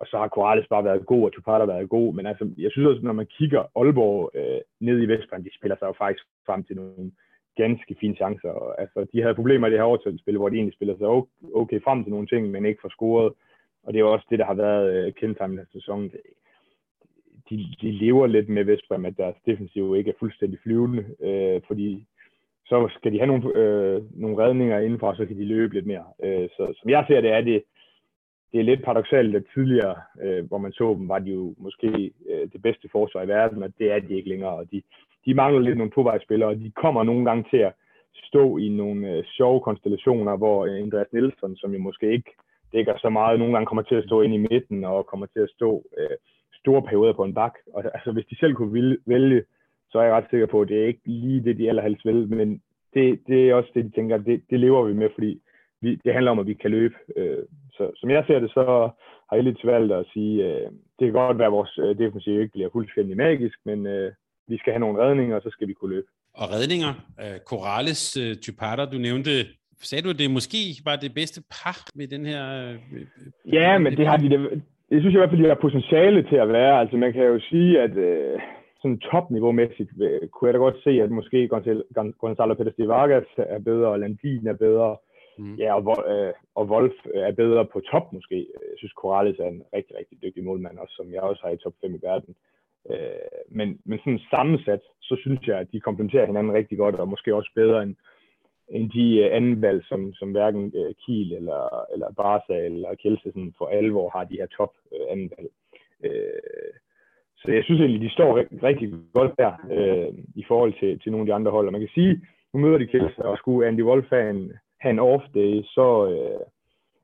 Og så har Corrales bare været god, og Tupad har været god. Men altså, jeg synes også, når man kigger Aalborg øh, ned i Vestbrænd, de spiller sig jo faktisk frem til nogle ganske fine chancer. Og, altså, de havde problemer i det her overtalsspil, hvor de egentlig spiller sig okay, okay frem til nogle ting, men ikke får scoret. Og det er også det, der har været øh, kendetegnet af sæsonen. De, de lever lidt med Vestbrænd, at deres defensiv ikke er fuldstændig flyvende, øh, fordi så skal de have nogle, øh, nogle redninger indenfra, så kan de løbe lidt mere. Øh, så som jeg ser det, er det Det er lidt paradoksalt, at tidligere, øh, hvor man så dem, var de jo måske øh, det bedste forsvar i verden, og det er de ikke længere. Og de, de mangler lidt nogle tovejsspillere, og de kommer nogle gange til at stå i nogle øh, sjove konstellationer, hvor øh, Andreas Nielsen, som jo måske ikke dækker så meget, nogle gange kommer til at stå ind i midten, og kommer til at stå øh, store perioder på en bak. Og, altså, hvis de selv kunne vælge, så er jeg ret sikker på, at det er ikke lige det, de allerhelst vil, men det, det er også det, de tænker, det, det lever vi med, fordi vi, det handler om, at vi kan løbe. Øh, Så som jeg ser det, så har jeg lidt valgt at sige, øh, det kan godt være, at vores øh, defensiv ikke bliver fuldstændig magisk, men øh, vi skal have nogle redninger, og så skal vi kunne løbe. Og redninger, øh, Corrales, øh, Typater, du nævnte, sagde du, at det måske var det bedste par ved den her... Øh, ja, men det har de, det, det synes jeg i hvert fald, de har potentiale til at være. Altså man kan jo sige, at øh, sådan topniveau-mæssigt øh, kunne jeg da godt se, at måske Gonzalo Paredes Vargas er bedre, og Landin er bedre. Mm. Ja, og, øh, og Wolf er bedre på top måske. Jeg synes, Corrales er en rigtig, rigtig dygtig målmand, også, som jeg også har i top fem i verden. Øh, men, men sådan sammensat, så synes jeg, at de komplementerer hinanden rigtig godt, og måske også bedre end, end de anden valg, som, som hverken øh, Kiel eller, eller Barca eller Kielce sådan for alvor har de her top øh, anden valg. Øh, så jeg synes egentlig, de står rigtig, rigtig godt der øh, i forhold til, til nogle af de andre hold. Og man kan sige, nu møder de Kielce, og skulle Andy Wolf have en en off-day, så, øh,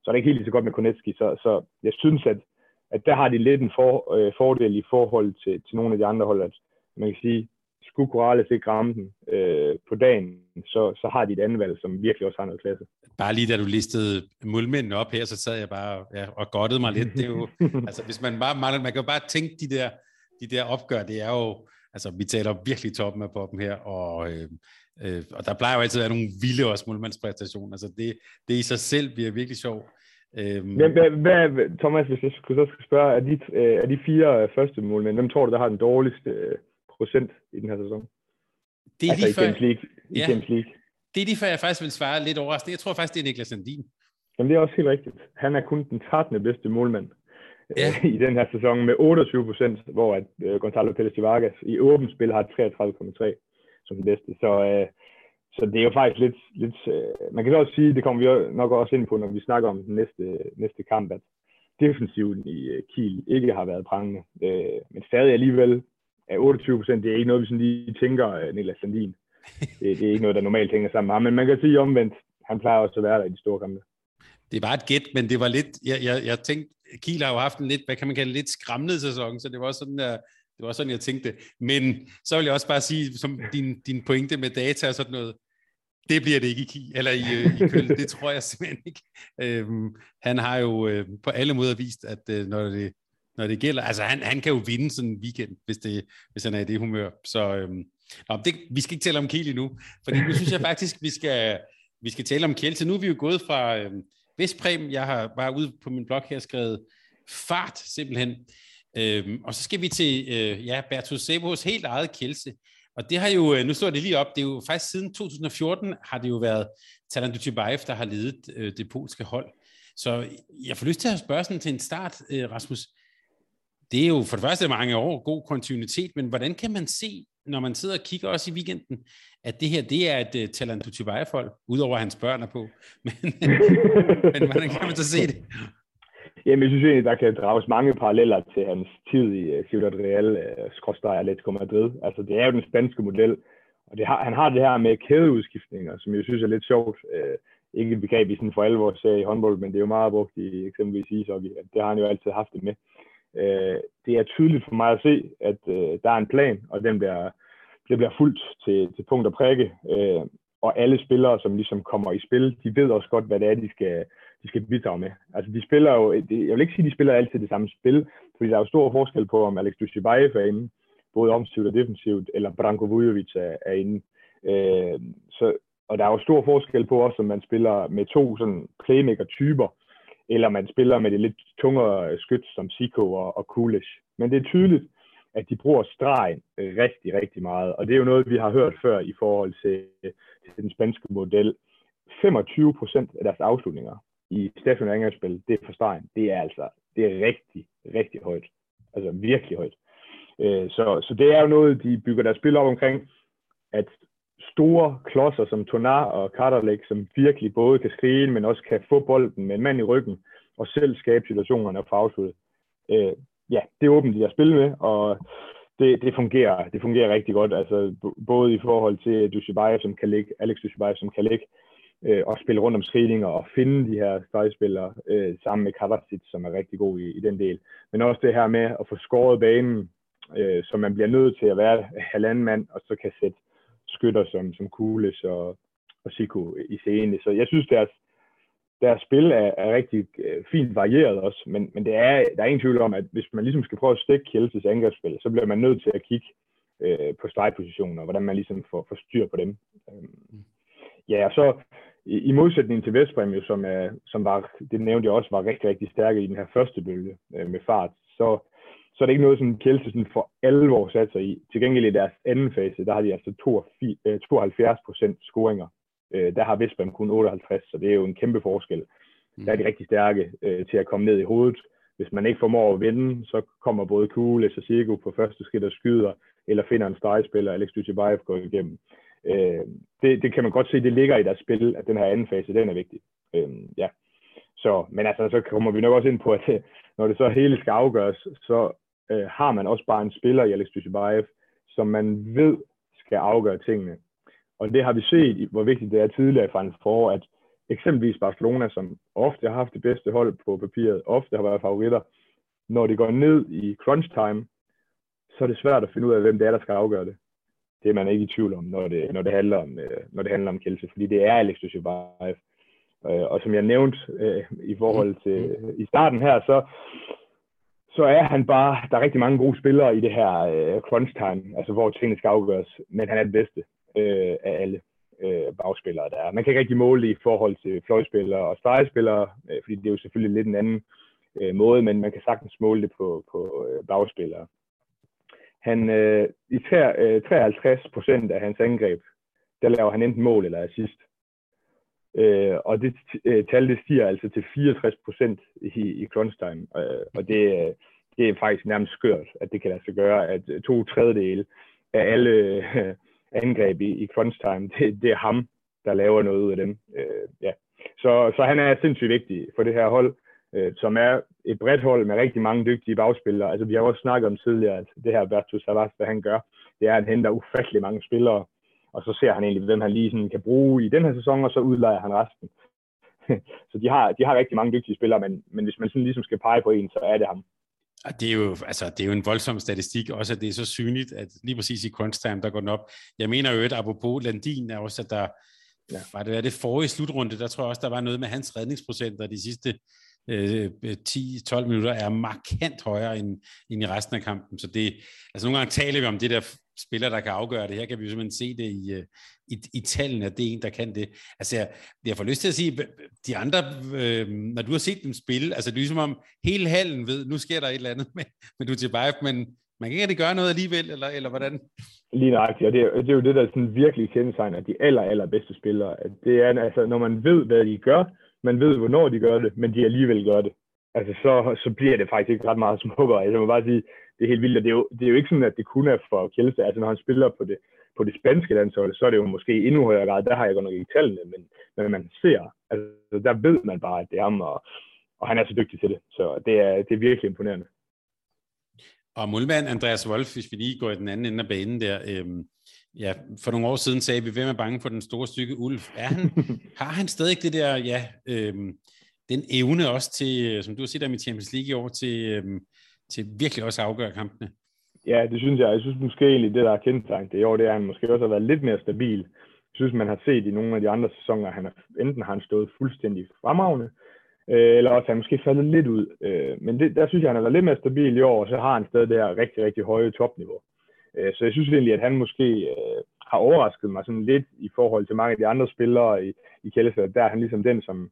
så er det ikke helt lige så godt med Konecki. Så, så jeg synes, at, at der har de lidt en for, øh, fordel i forhold til, til nogle af de andre hold, at man kan sige, skulle Corrales ikke ramme den øh, på dagen, så, så har de et andet valg, som virkelig også har noget klasse. Bare lige da du listede målmændene op her, så sad jeg bare ja, og godtede mig lidt. Det er jo, altså, hvis man, bare, man kan jo bare tænke de der, de der opgør, det er jo Altså, vi taler virkelig toppen af poppen her, og, øh, øh, og der plejer jo altid at være nogle vilde og smålmandspræstationer. Altså, det, det i sig selv bliver virkelig sjovt. Øhm, hvem, hvad, Thomas, hvis jeg skulle, så skulle spørge, er de, er de fire første målmænd, hvem tror du, der har den dårligste procent i den her sæson? Det er altså, de i Champions League. Ja, det er de, for jeg faktisk vil svare lidt overraskende. Jeg tror faktisk, det er Niklas Landin. Jamen, det er også helt rigtigt. Han er kun den trettende bedste målmand. Ja. I den her sæson med otteogtyve procent, hvor at, øh, Gonzalo Paredes Vargas i åbent spil har treogtredive komma tre som den bedste. Så, øh, så det er jo faktisk lidt... lidt øh, man kan også sige, det kommer vi nok også ind på, når vi snakker om den næste, næste kamp, at defensiven i øh, Kiel ikke har været prangende. Øh, men stadig alligevel er otteogtyve procent, det er ikke noget, vi sådan lige tænker, øh, Niklas Landin. Det, det er ikke noget, der normalt tænker sammen med ham. Men man kan sige omvendt, han plejer også at være der i de store kampe. Det var et gæt, men det var lidt... Jeg, jeg, jeg tænkte... Kiel har jo haft en lidt, hvad kan man kalde, lidt skræmmende sæson, så det var også sådan, jeg, det var sådan, jeg tænkte. Men så vil jeg også bare sige, som din, din pointe med data og sådan noget, det bliver det ikke i Kiel, eller i, i Köln, det tror jeg simpelthen ikke. Øhm, han har jo øh, på alle måder vist, at øh, når, det, når det gælder, altså han, han kan jo vinde sådan en weekend, hvis, det, hvis han er i det humør. Så øhm, nå, det, vi skal ikke tale om Kiel endnu, for nu synes jeg faktisk, vi skal, vi skal tale om Kielce. Nu er vi jo gået fra... Øh, Veszprém, jeg har bare ude på min blog her skrevet fart simpelthen. Øhm, og så skal vi til øh, ja, Bertus Sebos helt eget Kielce. Og det har jo, nu står det lige op, det er jo faktisk siden to tusind og fjorten har det jo været Peter Dushibaev, der har ledet øh, det polske hold. Så jeg får lyst til at spørge sådan til en start, øh, Rasmus. Det er jo for det første mange år god kontinuitet, men hvordan kan man se, når man sidder og kigger også i weekenden, at det her, det er et uh, Talant Dushibaev-hold, udover hans børn er på. Men, men hvordan kan man så se det? Jamen, jeg synes egentlig, der kan drages mange paralleller til hans tid i uh, Ciudad Real, uh, skråstreg Atletico Madrid. Altså, det er jo den spanske model, og det har, han har det her med kædeudskiftninger, som jeg synes er lidt sjovt. Uh, ikke et begreb, vi sådan for alvor ser i håndbold, men det er jo meget brugt i eksempelvis ishockey. Det har han jo altid haft det med. Det er tydeligt for mig at se, at øh, der er en plan, og den bliver, den bliver fulgt til, til punkt og prikke. Øh, og alle spillere, som ligesom kommer i spil, de ved også godt, hvad det er, de skal, de skal bidrage med. Altså, de spiller jo, jeg vil ikke sige, at de spiller altid det samme spil, fordi der er jo stor forskel på, om Alex Dushibaev er inde, både offensivt og defensivt, eller Branko Vujovic er, er inde. Øh, så, og der er jo stor forskel på også, om man spiller med to sådan playmaker-typer, eller man spiller med det lidt tungere skyt som Siko og, og Kules. Men det er tydeligt, at de bruger stregen rigtig, rigtig meget. Og det er jo noget, vi har hørt før i forhold til, til den spanske model. femogtyve procent af deres afslutninger i stationære angrebsspil, det er for stregen. Det er altså det er rigtig, rigtig højt. Altså virkelig højt. Så, så det er jo noget, de bygger deres spil op omkring, at store klodser som Tonar og Kartalek, som virkelig både kan skrige, men også kan få bolden med en mand i ryggen, og selv skabe situationerne og få afsluttet. Øh, ja, det er åbent, de har spillet med, og det, det, fungerer. det fungerer rigtig godt. Altså, b- både i forhold til Dushibaev, som kan ligge, Alex Dushibaev, som kan ligge, øh, og spille rundt om skrigninger og finde de her stregspillere øh, sammen med Karadzic, som er rigtig god i, i den del. Men også det her med at få skåret banen, øh, så man bliver nødt til at være halvanden mand, og så kan sætte skytter som, som Kules og, og Siko i scene. Så jeg synes, deres, deres spil er, er rigtig øh, fint varieret også, men, men det er, der er ingen tvivl om, at hvis man ligesom skal prøve at stikke Kielces angrebsspil, så bliver man nødt til at kigge øh, på stregpositioner, og hvordan man ligesom får, får styr på dem. Øhm, ja, og så i, i modsætning til Veszprém, som, er, som var, det nævnte jeg også, var rigtig, rigtig stærke i den her første bølge øh, med fart, så så er det ikke noget, som Kielce for alvor sat sig i. Til gengæld i deres anden fase, der har de altså tooghalvfjerds procent scoringer. Der har Veszprém kun otteoghalvtreds procent, så det er jo en kæmpe forskel. Der er de rigtig stærke øh, til at komme ned i hovedet. Hvis man ikke formår at vinde, så kommer både Kules og Siko på første skridt og skyder, eller finder en stregspiller, Alex Dushibaev går igennem. Øh, det, det kan man godt se, det ligger i deres spil, at den her anden fase, den er vigtig. Øh, ja. Så, men altså, så kommer vi nok også ind på, at når det så hele skal afgøres, så øh, har man også bare en spiller i Alex Dushibaev, som man ved skal afgøre tingene. Og det har vi set, hvor vigtigt det er tidligere i Final Four, at eksempelvis Barcelona, som ofte har haft det bedste hold på papiret, ofte har været favoritter, når det går ned i crunch time, så er det svært at finde ud af, hvem det er, der skal afgøre det. Det er man ikke i tvivl om, når det, når det handler om, når det handler om Kielce, fordi det er Alex Dushibaev. Og som jeg nævnte øh, i forhold til øh, i starten her, så, så er han bare, der er rigtig mange gode spillere i det her øh, crunch-time, altså hvor tingene skal afgøres, men han er den bedste øh, af alle øh, bagspillere, der er. Man kan ikke rigtig måle det i forhold til fløjspillere og stregspillere, øh, fordi det er jo selvfølgelig lidt en anden øh, måde, men man kan sagtens måle det på, på øh, bagspillere. Han, øh, i tre, øh, treoghalvtreds procent af hans angreb, der laver han enten mål eller assist. Øh, og det øh, tal, det stiger altså til fireogtres procent i, i Klonstheim. Øh, og det, øh, det er faktisk nærmest skørt, at det kan lade sig gøre, at to tredjedele af alle øh, angreb i, i Klonstheim, det, det er ham, der laver noget ud af dem. Øh, ja. så, så han er sindssygt vigtig for det her hold, øh, som er et bredt hold med rigtig mange dygtige bagspillere. Altså, vi har også snakket om tidligere, at det her Bertus Savas, hvad han gør, det er, at han henter ufattelig mange spillere. Og så ser han egentlig, hvem han lige sådan kan bruge i den her sæson, og så udlejer han resten. Så de har, de har rigtig mange dygtige spillere, men, men hvis man sådan ligesom skal pege på en, så er det ham. Og det er jo, altså, det er jo en voldsom statistik, også at det er så synligt, at lige præcis i Crunchtime, der går den op. Jeg mener jo, at apropos Landin er også, at der ja. var det, det forrige slutrunde, der tror jeg også, der var noget med hans redningsprocenter de sidste øh, ti tolv minutter, er markant højere end, end i resten af kampen. Så det, altså nogle gange taler vi om det der spillere, der kan afgøre det. Her kan vi jo simpelthen se det i, i, i tallene, at det er en, der kan det. Altså, jeg, jeg får lyst til at sige, de andre, øh, når du har set dem spille, altså det er ligesom om hele hallen ved, nu sker der et eller andet med, med Dushibaev, men man kan ikke gøre noget alligevel, eller, eller hvordan? Lige nøjagtigt, og det er, det er jo det, der sådan virkelig kendetegner de aller, aller bedste spillere. Det er, altså, når man ved, hvad de gør, man ved, hvornår de gør det, men de alligevel gør det. Altså, så, så bliver det faktisk ikke ret meget smukkere. Altså, jeg må bare sige, det er helt vildt, og det er jo, det er jo ikke sådan, at det kun er for Kielce. Altså, når han spiller på det, på det spanske landshold, så er det jo måske endnu højere grad. Der har jeg godt nok ikke tallene, men, men man ser. Altså, der ved man bare, at det er ham, og, og han er så dygtig til det. Så det er, det er virkelig imponerende. Og målmand Andreas Wolf, hvis vi lige går i den anden ende af banen der. Øhm, ja, for nogle år siden sagde vi, hvem er bange for den store stykke Ulf? Er han, har han stadig det der, ja... Øhm, den evne også til, som du har set der med Champions League i år, til, øhm, til virkelig også at afgøre kampene? Ja, det synes jeg. Jeg synes måske egentlig, det der er kendetegnet i år, det er, at han måske også har været lidt mere stabil. Jeg synes, man har set i nogle af de andre sæsoner, han har, enten har han stået fuldstændig fremragende, øh, eller også han måske faldet lidt ud. Øh, men det, der synes jeg, han har været lidt mere stabil i år, og så har han stadig det her rigtig, rigtig høje topniveau. Øh, så jeg synes egentlig, at han måske... Øh, har overrasket mig sådan lidt i forhold til mange af de andre spillere i, i Kielce. Der er han ligesom den, som...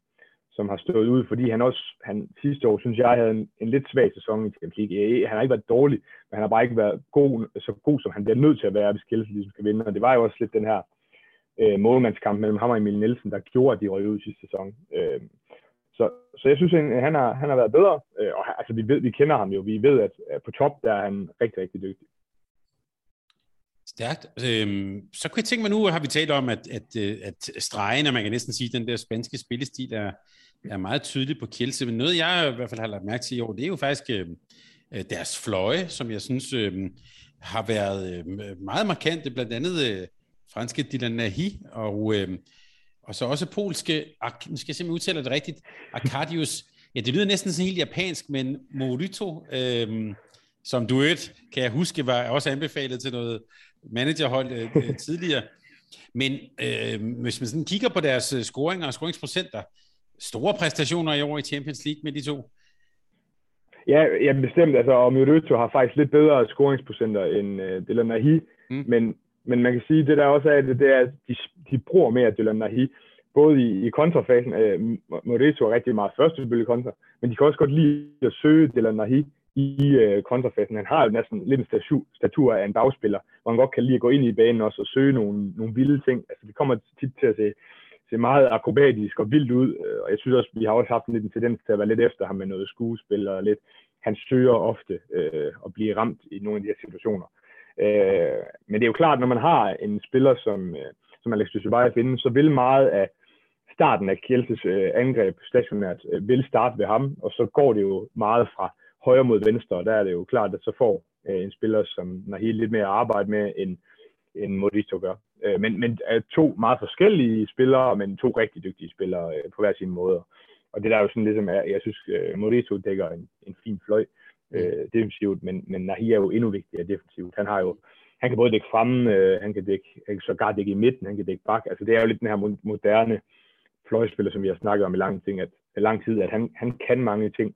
som har stået ud, fordi han også, han sidste år, synes jeg, havde en, en lidt svag sæson i Champions League. Han har ikke været dårlig, men han har bare ikke været god, så god, som han bliver nødt til at være, hvis Kielce ligesom skal vinde. Og det var jo også lidt den her øh, målmandskamp mellem ham og Emil Nielsen, der gjorde, at de røg ud sidste sæson. Øh, så, så jeg synes, at han har, han har været bedre. Øh, og altså, vi, ved, vi kender ham jo. Vi ved, at på top, der er han rigtig, rigtig dygtig. Stærkt. Øhm, så kunne jeg tænke mig, nu har vi talt om, at, at, at stregen, og man kan næsten sige, at den der spanske spillestil er, er meget tydelig på Kielce, men noget, jeg i hvert fald har lagt mærke til i år, det er jo faktisk øh, deres fløje, som jeg synes øh, har været øh, meget markante, blandt andet øh, franske Dylan Nahi, og, øh, og så også polske, nu skal jeg simpelthen udtale det rigtigt, Arkadiusz, ja, det lyder næsten sådan helt japansk, men Morito, øh, som duet, kan jeg huske, var også anbefalet til noget managerhold øh, tidligere. Men øh, hvis man sådan kigger på deres scoringer og scoringsprocenter, store præstationer i år i Champions League med de to. Ja, ja bestemt. Altså, og Mjødøto har faktisk lidt bedre scoringsprocenter end øh, Dylan Nahi. Mm. Men, men man kan sige, at det der også er, det, det er, at de, de bruger mere Dylan Nahi. Både i, i kontrafasen, øh, Mjødøto er rigtig meget førstebølge kontra, men de kan også godt lide at søge Dylan Nahi i øh, kontrafasen. Han har jo næsten lidt en statu, statur af en bagspiller, hvor han godt kan lide at gå ind i banen også og søge nogle, nogle vilde ting. Altså, det kommer tit til at se, se meget akrobatisk og vildt ud, øh, og jeg synes også, vi har også haft lidt en tendens til at være lidt efter ham med noget skuespil og lidt. Han søger ofte øh, at blive ramt i nogle af de her situationer. Øh, men det er jo klart, når man har en spiller som, øh, som Alex Dushibaev finde, så vil meget af starten af Kielces øh, angreb stationært øh, vil starte ved ham, og så går det jo meget fra højre mod venstre, og der er det jo klart, at så får øh, en spiller, som Nahi lidt mere arbejde med, end, end Modric gør. Øh, men men øh, to meget forskellige spillere, men to rigtig dygtige spillere øh, på hver sin måde. Og det der er jo sådan ligesom, at jeg synes, øh, Modric dækker en, en fin fløj øh, defensivt, men, men Nahi er jo endnu vigtigere defensivt. Han har jo, han kan både dække fremme, øh, han kan dække, han kan sågar dække i midten, han kan dække bak. Altså det er jo lidt den her moderne fløjspiller, som vi har snakket om i lang, ting, at, lang tid, at han, han kan mange ting.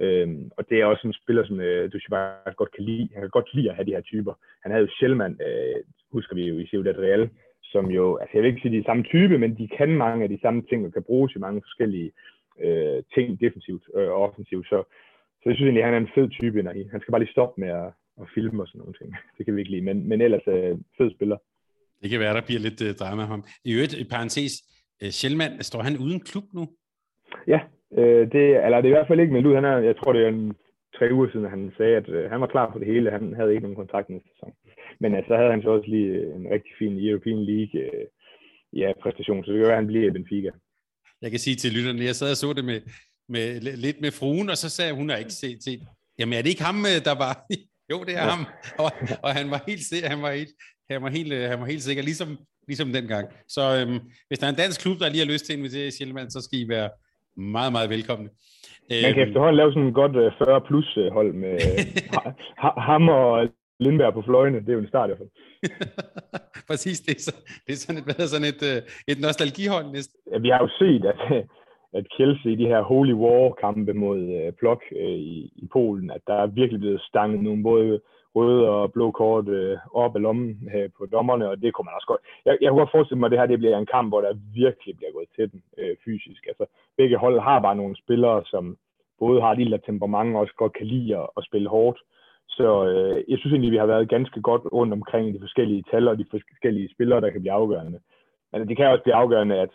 Øhm, og det er også en spiller, som øh, Dushibaev godt kan lide. Han kan godt lide at have de her typer. Han havde jo Schellmann, øh, husker vi jo i Ciudad Real, som jo, altså jeg vil ikke sige, de er samme type, men de kan mange af de samme ting, og kan bruges i mange forskellige øh, ting, defensivt og øh, offensivt. Så, så jeg synes egentlig, at han er en fed type energi. Han skal bare lige stoppe med at, at filme og sådan nogle ting. Det kan vi ikke lide, men, men ellers øh, fed spiller. Det kan være, der bliver lidt øh, drama af ham. I øvrigt, i parentes, øh, Schellmann, står han uden klub nu? Ja, øh, det, eller det er i hvert fald ikke meldt ud. Han er, jeg tror, det er en, tre uger siden, han sagde, at øh, han var klar på det hele. Han havde ikke nogen kontrakt næste sæson. Men altså, så havde han så også lige en rigtig fin European League øh, ja, præstation, så det kan være, han bliver i Benfica. Jeg kan sige til lytterne, jeg sad og så det med, med, lidt med fruen, og så sagde hun, hun har ikke set til. Jamen er det ikke ham, der var... Jo, det er ja. ham, og, og han var helt sikker, han var helt, han var helt, han var helt sikker, ligesom, ligesom dengang. Så øhm, hvis der er en dansk klub, der lige har lyst til at invitere Schellmann, så skal I være meget, meget velkomne. Man kan æm... efterhånden lave sådan en godt fyrre plus hold med ham og Lindberg på fløjene, det er jo en start i hvert fald. Præcis, det er, så, det er sådan et, sådan et, et nostalgihold næsten. Ja, vi har jo set, at... at Kielce i de her Holy War-kampe mod øh, Plok øh, i, i Polen, at der er virkelig blevet stanget nogle både røde og blå kort øh, op af lommen øh, på dommerne, og det kunne man også godt. Jeg, jeg kunne godt forestille mig, at det her det bliver en kamp, hvor der virkelig bliver gået til den øh, fysisk. Altså, begge hold har bare nogle spillere, som både har et lille temperament og også godt kan lide at, at spille hårdt. Så øh, jeg synes egentlig, vi har været ganske godt rundt omkring de forskellige tal og de forskellige spillere, der kan blive afgørende. Men det kan også blive afgørende, at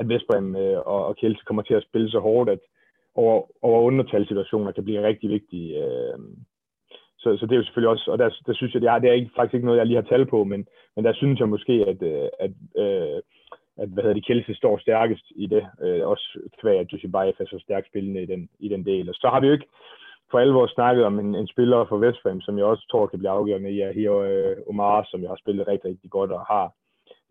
at Veszprém og, og Kielce kommer til at spille så hårdt, at over, over undertalssituationer kan blive rigtig vigtige. Så, så det er jo selvfølgelig også, og der, der synes jeg, det er, det er ikke, faktisk ikke noget, jeg lige har tal på, men, men der synes jeg måske, at, at, at, at hvad hedder det, Kielce står stærkest i det, også kvæg at Dushibaev er så stærkt spillende i den, i den del. Og så har vi jo ikke for alvor snakket om en, en spiller for Veszprém, som jeg også tror kan blive afgørende i, at Hiro Omar, som jeg har spillet rigtig, rigtig godt og har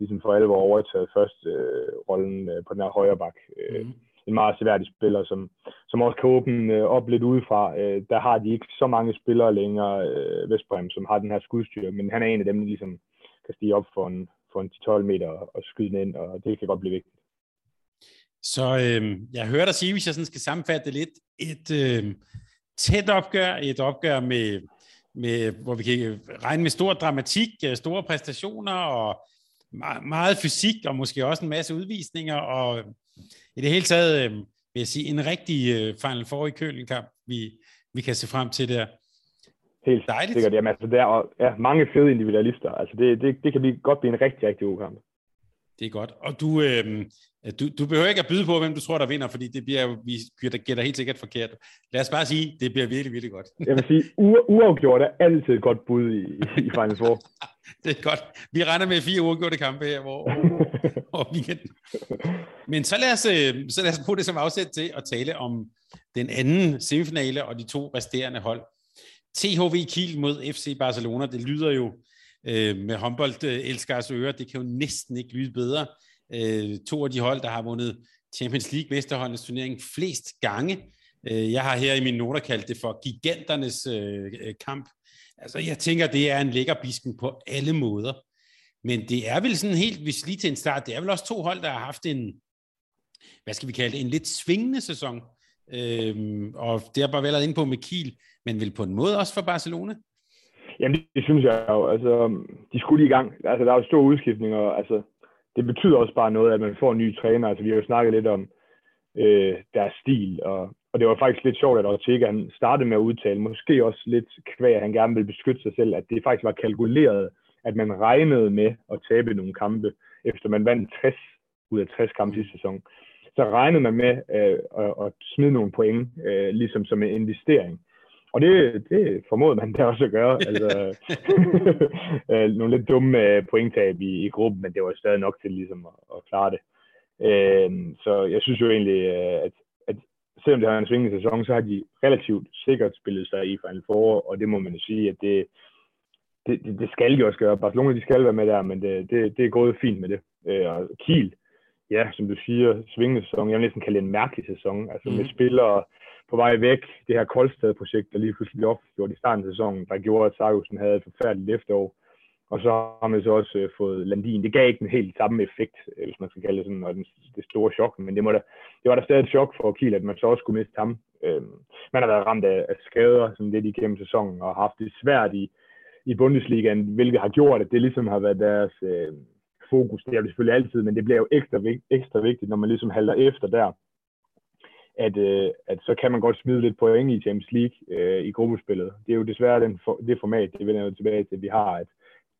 ligesom for alvor overtaget først øh, rollen øh, på den her højre bak. Øh, mm. En meget seværdig spiller, som, som også kan åbne øh, op lidt udefra. Øh, der har de ikke så mange spillere længere, øh, Veszprém, som har den her skudstyr, men han er en af dem, der ligesom kan stige op for en, for en ti til tolv meter og, og skyde den ind, og det kan godt blive vigtigt. Så øh, jeg hører dig sige, hvis jeg sådan skal sammenfatte det lidt, et øh, tæt opgør, et opgør, med, med, hvor vi kan regne med stor dramatik, store præstationer og meget fysik, og måske også en masse udvisninger, og i det hele taget, øh, vil jeg sige, en rigtig øh, Final Four i Köln-kamp, vi, vi kan se frem til der. Helt dejligt. Sikkert, jamen, altså, der er ja, mange fede individualister, altså det, det, det kan blive, godt blive en rigtig, rigtig god kamp. Det er godt, og du, øh, du, du behøver ikke at byde på, hvem du tror, der vinder, fordi det bliver jo, vi gætter helt sikkert forkert. Lad os bare sige, det bliver virkelig, virkelig godt. Jeg vil sige, u- uafgjort er altid et godt bud i, i Final Four. Det er godt. Vi regner med fire uafgjorte kampe her, hvor, hvor weekenden. Men så lad, os, så lad os bruge det som afsæt til at tale om den anden semifinale og de to resterende hold. T H V Kiel mod F C Barcelona, det lyder jo øh, med håndboldelskers ører, det kan jo næsten ikke lyde bedre. Øh, to af de hold, der har vundet Champions League mesterholdenes turnering flest gange. Øh, jeg har her i mine noter kaldt det for giganternes øh, kamp. Altså, jeg tænker, det er en lækkerbisken på alle måder. Men det er vel sådan helt, hvis lige til en start, det er vel også to hold, der har haft en, hvad skal vi kalde det, en lidt svingende sæson. Øhm, og det er bare vel inde på med Kiel, men vel på en måde også for Barcelona? Jamen, det, det synes jeg jo. Altså, de skulle lige i gang. Altså, der er jo store udskiftninger. Altså, det betyder også bare noget, at man får en ny træner. Altså, vi har jo snakket lidt om øh, deres stil og... Og det var faktisk lidt sjovt, at Ortega han startede med at udtale, måske også lidt kvæg, at han gerne ville beskytte sig selv, at det faktisk var kalkuleret, at man regnede med at tabe nogle kampe, efter man vandt tres ud af tres kampe sidste sæson. Så regnede man med øh, at, at smide nogle point, øh, ligesom som en investering. Og det, det formåede man da også at gøre. Altså, nogle lidt dumme pointtab i, i gruppen, men det var stadig nok til ligesom at, at klare det. Øh, så jeg synes jo egentlig, at selvom det har en svingende sæson, så har de relativt sikkert spillet sig i Final Four, og det må man jo sige, at det, det, det skal de også gøre. Barcelona, de skal være med der, men det, det, det er gået fint med det. Og Kiel, ja, som du siger, svingende sæson, jeg vil næsten kalde det en mærkelig sæson, altså mm. med spillere på vej væk, det her Kolstad-projekt, der lige pludselig blev opgjort i starten af sæsonen, der gjorde, at Sargussen havde et forfærdeligt efterår, Og så har man så også øh, fået Landin. Det gav ikke den helt samme effekt, hvis man skal kalde det sådan, og den, det store chok, men det, må da, det var da stadig et chok for Kiel, at man så også skulle miste ham. Øh, man har været ramt af, af skader sådan lidt igennem sæsonen, og har haft det svært i, i Bundesligaen, hvilket har gjort, at det ligesom har været deres øh, fokus. Det er jo selvfølgelig altid, men det bliver jo ekstra, ekstra vigtigt, når man ligesom halter efter der. At, øh, at så kan man godt smide lidt point i Champions League øh, i gruppespillet. Det er jo desværre den for, det format, det vender jo tilbage til, vi har, at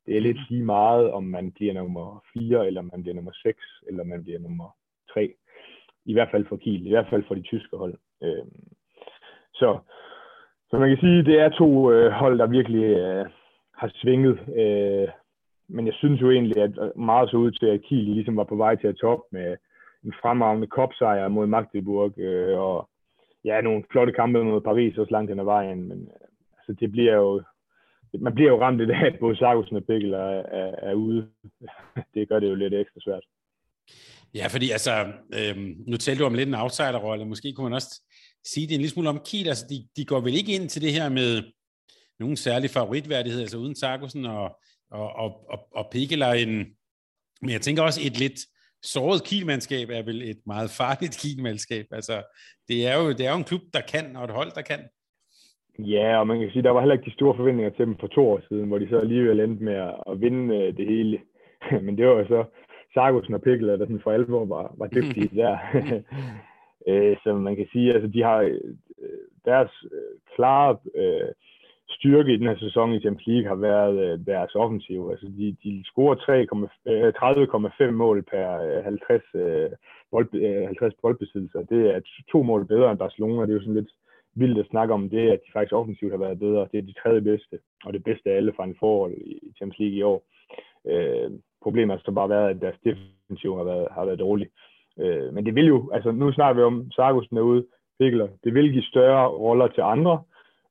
det er lidt lige meget, om man bliver nummer fire, eller man bliver nummer seks, eller man bliver nummer tre. I hvert fald for Kiel, i hvert fald for de tyske hold. Øh, så, så man kan sige, det er to øh, hold, der virkelig øh, har svinget. Øh, men jeg synes jo egentlig, at meget så ud til, at Kiel ligesom var på vej til at toppe med en fremragende cupsejr mod Magdeburg, øh, og ja, nogle flotte kampe mod Paris, også langt hen ad vejen, men øh, altså, det bliver jo, man bliver jo ramt i dag, at både Sarkusen og Pickler er, er, er ude. Det gør det jo lidt ekstra svært. Ja, fordi altså, øh, nu talte du om lidt en outsiderrolle, måske kunne man også sige det en lille smule om Kiel, altså de, de går vel ikke ind til det her med nogen særlig favoritværdighed, altså uden Sarkusen og, og, og, og, og Pickler, en, men jeg tænker også et lidt såret Kiel-mandskab er vel et meget farligt Kiel-mandskab. Altså, det er jo, det er jo en klub, der kan, og et hold, der kan. Ja, og man kan sige, der var heller ikke de store forventninger til dem for to år siden, hvor de så alligevel endte med at vinde det hele. Men det var jo så Sarkusen og Pickler, der sådan for alvor var, var dygtige der. Så man kan sige, altså de har deres klare styrke i den her sæson i Champions League har været deres offensiv. Altså de, de scorer tredive komma fem mål per halvtreds boldbesiddelser. Det er to mål bedre end Barcelona, og det er jo sådan lidt vildt at snakke om det, at de faktisk offensivt har været bedre. Det er de tredje bedste, og det bedste af alle fra en forhold i Champions League i år. Øh, problemet har så bare været, at deres defensiv har været, har været dårlig. Øh, men det vil jo, altså nu snakker vi om Sarkusen derude, Pickler, det vil give større roller til andre.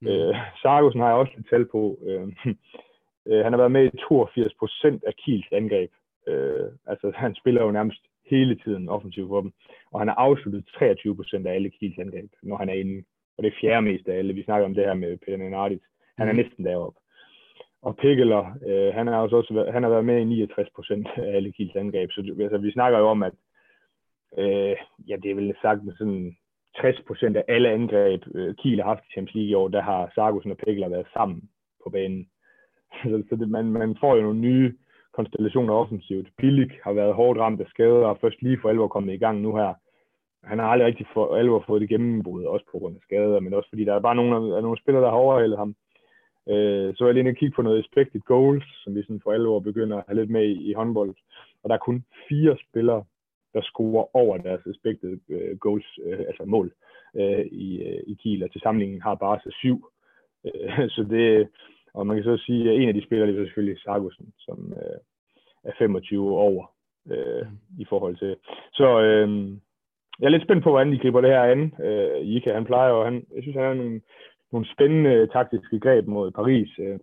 Øh, Sarkusen har jeg også et tal på. Øh, øh, han har været med i toogfirs procent af Kiels angreb. Øh, altså han spiller jo nærmest hele tiden offensivt for dem. Og han har afsluttet treogtyve procent af alle Kiels angreb, når han er inde. Og det er fjerde mest af alle. Vi snakker om det her med Peter Ninardic. Han er næsten deroppe. Og Pickler, øh, han, er også, han har været med i niogtres procent af alle Kiels angreb. Så altså, vi snakker jo om, at øh, ja, det er vel sagt med sådan tres procent af alle angreb, Kiel har haft i Champions League i år, der har Sarkusen og Pickler været sammen på banen. Så, så det, man, man får jo nogle nye konstellationer offensivt. Bilic har været hårdt ramt af skader, og først lige for alvor kommet i gang nu her. Han har aldrig rigtig for alvor fået det gennembrud, også på grund af skader, men også fordi der er bare nogle, er nogle spillere, der har overhældet ham. Øh, så er jeg lige at kigge på noget expected goals, som vi sådan for alvor begynder at have lidt med i, i håndbold. Og der er kun fire spillere, der scorer over deres expected goals, øh, altså mål, øh, i, øh, i Kiel. Og til sammenligning har bare så syv. Øh, så det, og man kan så sige, at en af de spillere, det er selvfølgelig Sarkusen, som øh, er femogtyve over øh, i forhold til. Så øh, jeg er lidt spændt på, hvordan de griber det her an. Øh, Ika, han plejer, og han, jeg synes, han har nogle, nogle spændende taktiske greb mod Paris. Øh,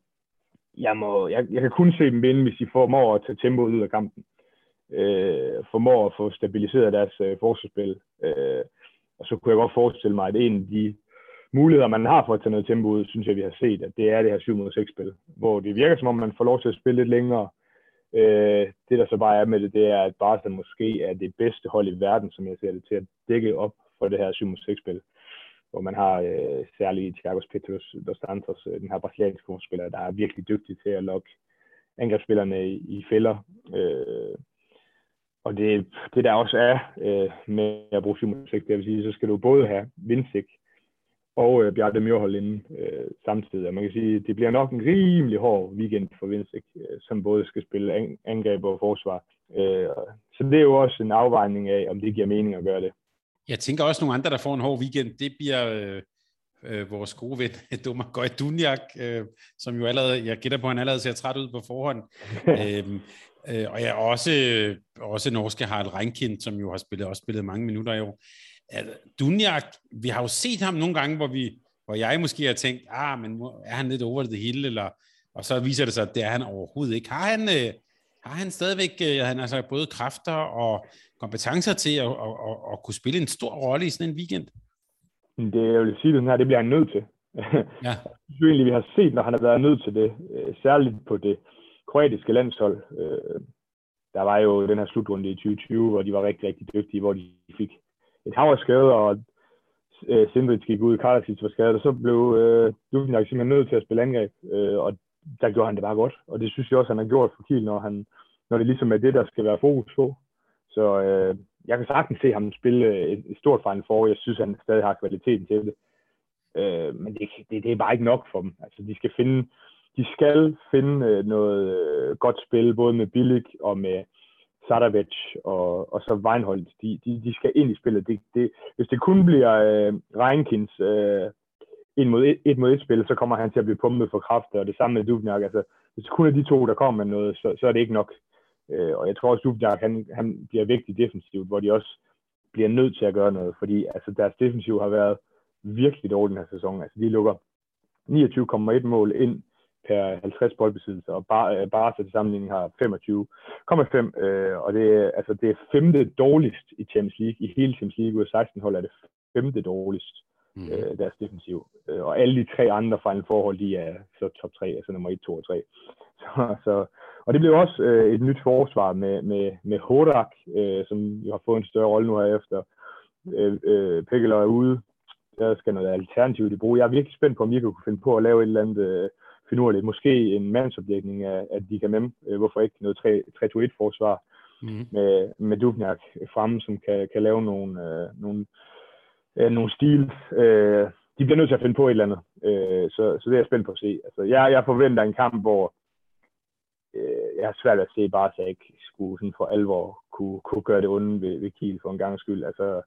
jeg, må, jeg, jeg kan kun se dem vinde, hvis de formår at tage tempoet ud af kampen. Øh, formår at få stabiliseret deres øh, forsvarsspil. Øh, og så kunne jeg godt forestille mig, at en af de muligheder, man har for at tage noget tempo ud, synes jeg, vi har set, at det er det her syv mod seks-spil, hvor det virker, som om man får lov til at spille lidt længere. Øh, det, der så bare er med det, det er, at Barca måske er det bedste hold i verden, som jeg ser det, til at dække op for det her syv mod seks-spil, hvor man har øh, særligt Thiago Petros dos Santos, den her brasilianske forspiller, der er virkelig dygtig til at lokke angrebsspillerne i, i fælder. Øh, Og det, det der også er øh, med at bruge syv mod seks, det vil sige, så skal du både have Vindsik og øh, Bjarke Mjørhold inden øh, samtidig. Og man kan sige, det bliver nok en rimelig hård weekend for Vindsik, øh, som både skal spille an- angreb og forsvar. Øh, så det er jo også en afvejning af, om det giver mening at gøre det. Jeg tænker også, nogle andre, der får en hård weekend, det bliver øh, øh, vores gode ven, Domagoj Dunjak, øh, som jo allerede, jeg gætter på, han allerede ser træt ud på forhånd. øh, Og jeg også, også norske Harald Reinkind, som jo har spillet, også spillet mange minutter i år. Altså, Dunjak, vi har jo set ham nogle gange, hvor, vi, hvor jeg måske har tænkt, ah, men er han lidt over det hele? Eller, og så viser det sig, at det er han overhovedet ikke. Har han, har han stadigvæk han altså både kræfter og kompetencer til at, at, at, at kunne spille en stor rolle i sådan en weekend? Det, jeg vil sige, det her, det bliver han nødt til. Ja. Jeg synes egentlig, vi har set, når han har været nødt til det, særligt på det kroatiske landshold, øh, der var jo den her slutrunde i tyve tyve, hvor de var rigtig, rigtig dygtige, hvor de fik et hav af skade, og øh, Sindrich gik ud, Kartalek var skadet, og så blev øh, Dushibaev simpelthen nødt til at spille angreb, øh, og der gjorde han det bare godt, og det synes jeg også, han har gjort for Kiel, når, han, når det ligesom er det, der skal være fokus på. Så øh, jeg kan sagtens se ham spille et, et stort Final Four. Jeg synes, han stadig har kvaliteten til det. Øh, men det, det, det er bare ikke nok for dem. Altså, de skal finde, de skal finde noget godt spil, både med Bilic og med Sadavic og, og så Weinhold. De, de, de skal ind i spillet. Det, det, hvis det kun bliver øh, Reinkins øh, et mod et, et mod et spil, så kommer han til at blive pumpet for kræfter, og det samme med Dubnjak. Altså, hvis det kun er de to, der kommer med noget, så, så er det ikke nok. Og jeg tror også, Dubnjak, han, han bliver vigtig defensivt, hvor de også bliver nødt til at gøre noget, fordi altså, deres defensiv har været virkelig dårlig den her sæson. Altså, de lukker niogtyve komma et mål ind per halvtreds boldbesiddelser, og bare, bare så til sammenligning har femogtyve komma fem, øh, og det er, altså, det er femte dårligst i Champions League. I hele Champions League ud af seksten hold er det femte dårligst, øh, deres defensiv. Og alle de tre andre Final Four, de er så top tre, altså nummer et, to og tre. Så, så Og det blev også øh, et nyt forsvar med, med, med Horak, øh, som jo har fået en større rolle nu her efter. Øh, øh, Pekkeler er ude. Der skal noget alternativt i brug. Jeg er virkelig spændt på, om I kunne finde på at lave et eller andet øh, finurligt. Måske en mandsopdækning af, af de kan med. Øh, hvorfor ikke noget tre to et forsvar mm. med, med Dubnjak fremme, som kan, kan lave nogle, øh, nogle, øh, nogle stil. Øh, de bliver nødt til at finde på et eller andet. Øh, så, så det er jeg spændt på at se. Altså, jeg, jeg forventer en kamp, hvor jeg har svært ved at se bare, så jeg ikke skulle sådan for alvor kunne, kunne gøre det onde ved, ved Kiel for en gangs skyld. Altså,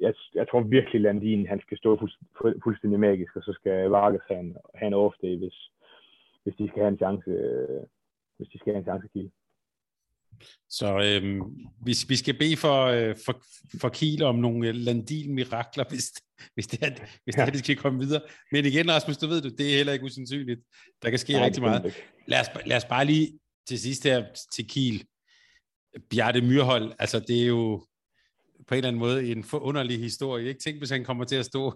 jeg, jeg tror virkelig, Landin, han skal stå fuldstændig, fuldstændig magisk, og så skal Vargas have en off-day, hvis, hvis de skal have en chance, hvis de skal have en chance Kiel. Så øhm, vi, vi skal bede for, øh, for, for Kiel om nogle Landin-mirakler, hvis, hvis det er, hvis det er, ja. de skal komme videre. Men igen, Rasmus, du ved du, det er heller ikke usandsynligt. Der kan ske Nej, rigtig meget. Lad os, lad os bare lige til sidst her til Kiel. Bjarte Myrhold, altså det er jo på en eller anden måde en forunderlig historie. Ikke tænk, hvis han kommer til at stå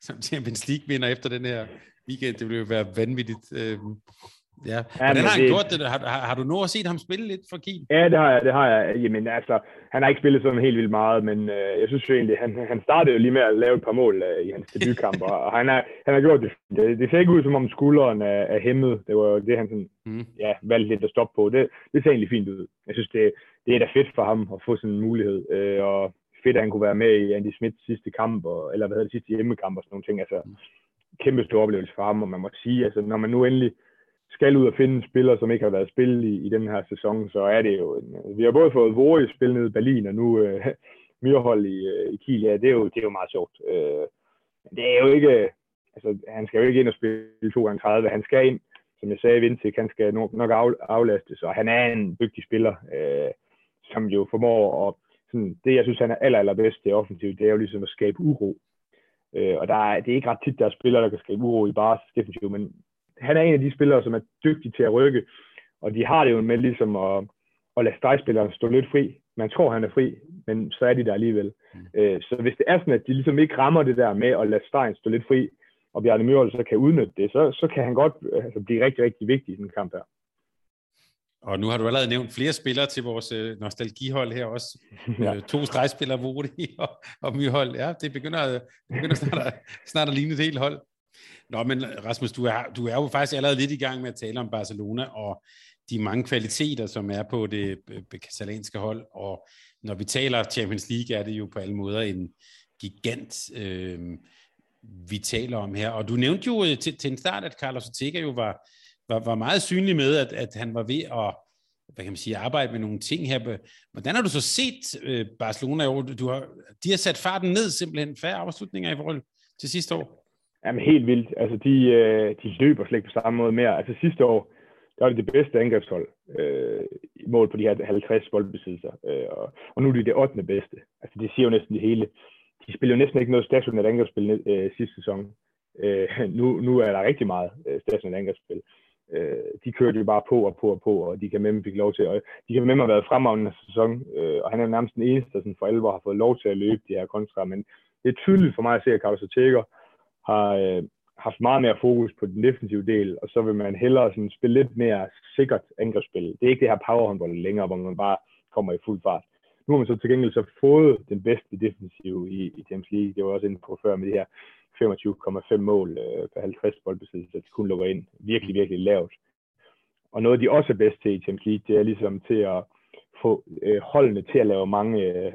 som Champions League-vinder efter den her weekend. Det vil jo være vanvittigt. Øhm, Ja. Hvordan har han gjort det? Har, har, har du nu set ham spille lidt for Kiel? Ja, det har jeg. Det har jeg. Jamen, altså, han har ikke spillet sådan helt vildt meget, men øh, jeg synes jo egentlig, han, han startede jo lige med at lave et par mål øh, i hans debutkamp, og han har, han har gjort det. det. Det ser ikke ud, som om skulderen er, er hæmmet. Det var jo det, han sådan, mm. ja, valgte lidt at stoppe på. Det, det ser egentlig fint ud. Jeg synes, det, det er da fedt for ham at få sådan en mulighed, øh, og fedt, at han kunne være med i Andy Smiths sidste kamp, og, eller hvad hedder det, sidste hjemmekamp og sådan nogle ting. Altså, kæmpe stor oplevelse for ham, og man må sige, altså, når man nu endelig skal ud og finde en spiller, som ikke har været spillet i, i den her sæson, så er det jo... En, vi har både fået Vore i spil nede i Berlin, og nu øh, Myrhold i, øh, i Kiel. Ja, det er jo, det er jo meget sjovt. Øh, det er jo ikke... Altså, han skal jo ikke ind og spille to gange tredive. Han skal ind, som jeg sagde, Vindsik. Han skal nok, nok af, aflastes, og han er en dygtig spiller, øh, som jo formår... Og sådan, det, jeg synes, han er aller, aller bedst, det er offensivt, det er jo ligesom at skabe uro. Øh, og der er, det er ikke ret tit, der er spillere, der kan skabe uro i bare defensivt, men han er en af de spillere, som er dygtig til at rykke, og de har det jo med ligesom at, at lade stregspilleren stå lidt fri. Man tror, han er fri, men så er de der alligevel. Mm. Så hvis det er sådan, at de ligesom ikke rammer det der med at lade stregen stå lidt fri, og Bjarne Myrhold så kan udnytte det, så, så kan han godt altså, blive rigtig, rigtig vigtig i den kamp her. Og nu har du allerede nævnt flere spillere til vores øh, nostalgihold her også. Ja. Øh, to stregspillere, Vodi og, og Myrhold. Ja, det begynder, det begynder snart, at, snart at ligne et helt hold. Nå, men Rasmus, du er, du er jo faktisk allerede lidt i gang med at tale om Barcelona og de mange kvaliteter, som er på det katalanske hold, og når vi taler Champions League, er det jo på alle måder en gigant, øh, vi taler om her. Og du nævnte jo til, til en start, at Carlos Ortega jo var, var, var meget synlig med, at, at han var ved at hvad kan man sige, arbejde med nogle ting her. Hvordan har du så set øh, Barcelona i år? Du har, de har sat farten ned simpelthen, færre afslutninger i forhold til sidste år. Jamen helt vildt. Altså de, øh, de løber slet ikke på samme måde mere. Altså sidste år, der var det det bedste angrebshold øh, i mål på de her halvtreds boldbesiddelser. Øh, og, og nu er de det ottende bedste. Altså det siger jo næsten det hele. De spiller jo næsten ikke noget stationært angrebsspil øh, sidste sæson. Øh, nu, nu er der rigtig meget øh, stationært angrebsspil. Øh, de kørte jo bare på og på og på, og de kan med fik lov til. Og de kan med have været fremragende sæson, øh, og han er nærmest den eneste, der sådan for alvor har fået lov til at løbe de her kontra. Men det er tydeligt for mig at se, at Carlos Ortega har, øh, haft meget mere fokus på den defensive del, og så vil man hellere sådan spille lidt mere sikkert angrebsspil. Det er ikke det her powerhåndbold længere, hvor man bare kommer i fuld fart. Nu har man så til gengæld så fået den bedste defensive i, i Champions League. Det var også inde på før med de her femogtyve komma fem mål øh, per halvtreds boldbesiddelse, at de kun lukker ind virkelig, virkelig lavt. Og noget, de også er bedst til i Champions League, det er ligesom til at få øh, holdene til at lave mange øh,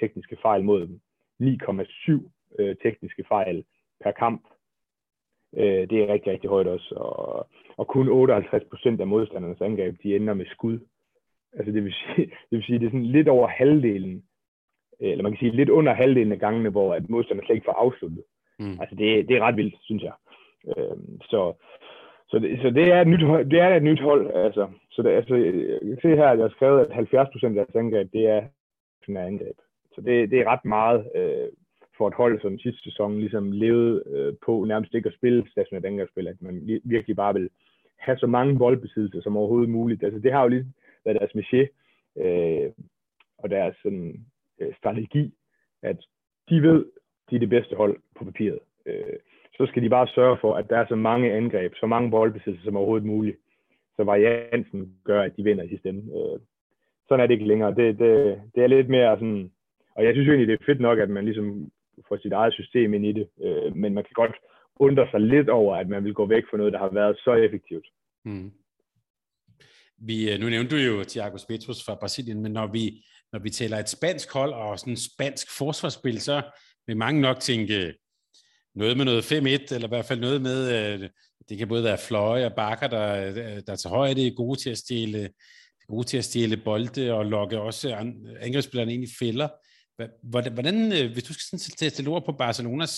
tekniske fejl mod dem. ni komma syv øh, tekniske fejl per kamp. Øh, det er rigtig, rigtig højt også. Og, og kun otteoghalvtreds procent af modstandernes angreb, de ender med skud. Altså det vil sige, det vil sige, det er sådan lidt over halvdelen, eller man kan sige lidt under halvdelen af gangene, hvor at modstanderne slet ikke får afsluttet. Mm. Altså det, det er ret vildt, synes jeg. Øh, så så, det, så det, er et nyt hold, det er et nyt hold. Altså. Så det, altså, jeg ser her, at jeg har skrevet, at halvfjerds procent af deres angreb, det er sådan et angreb. Så det, det er ret meget øh, for et hold, som sidste sæson ligesom levede øh, på nærmest ikke at spille stationært angrebsspil, at man virkelig bare vil have så mange boldbesiddelser som overhovedet muligt. Altså det har jo lige været deres métier øh, og deres sådan, øh, strategi, at de ved, de er det bedste hold på papiret. Øh, så skal de bare sørge for, at der er så mange angreb, så mange boldbesiddelser som overhovedet muligt. Så varianten gør, at de vinder i sidste ende. Øh, sådan er det ikke længere. Det, det, det er lidt mere sådan. Og jeg synes egentlig, det er fedt nok, at man ligesom får sit eget system ind i det. Øh, men man kan godt undre sig lidt over, at man vil gå væk fra noget, der har været så effektivt. Mm. Vi, nu nævnte du jo Thiago Petros fra Brasilien, men når vi, når vi taler et spansk hold og sådan spansk forsvarsspil, så vil mange nok tænke noget med noget fem et, eller i hvert fald noget med, det kan både være fløje og bakker, der, der til højre, det er gode til at stjæle, gode til at stjæle bolde og lokke også angrebsspillerne ind i fælder. Hvordan, hvis du skal sætte ord på Barcelonas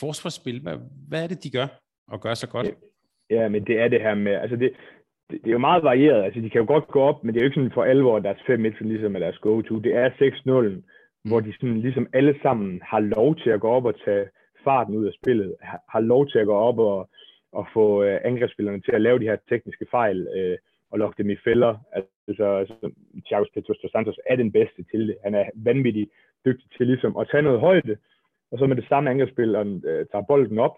forsvarsspil, hvad, hvad er det, de gør og gør så godt? Ja, men det er det her med, altså det, det, det er jo meget varieret, altså de kan jo godt gå op, men det er jo ikke sådan for alvor deres fem et, ligesom er deres go-to, det er seks nul, mm. hvor de sådan ligesom alle sammen har lov til at gå op og tage farten ud af spillet, har, har lov til at gå op og, og få øh, angrebsspillerne til at lave de her tekniske fejl, øh, og lokke dem i fælder. Altså, Thiago Petros dos Santos er den bedste til det. Han er vanvittigt dygtig til ligesom at tage noget højde, og så med det samme angrebsspil, og øh, tager bolden op,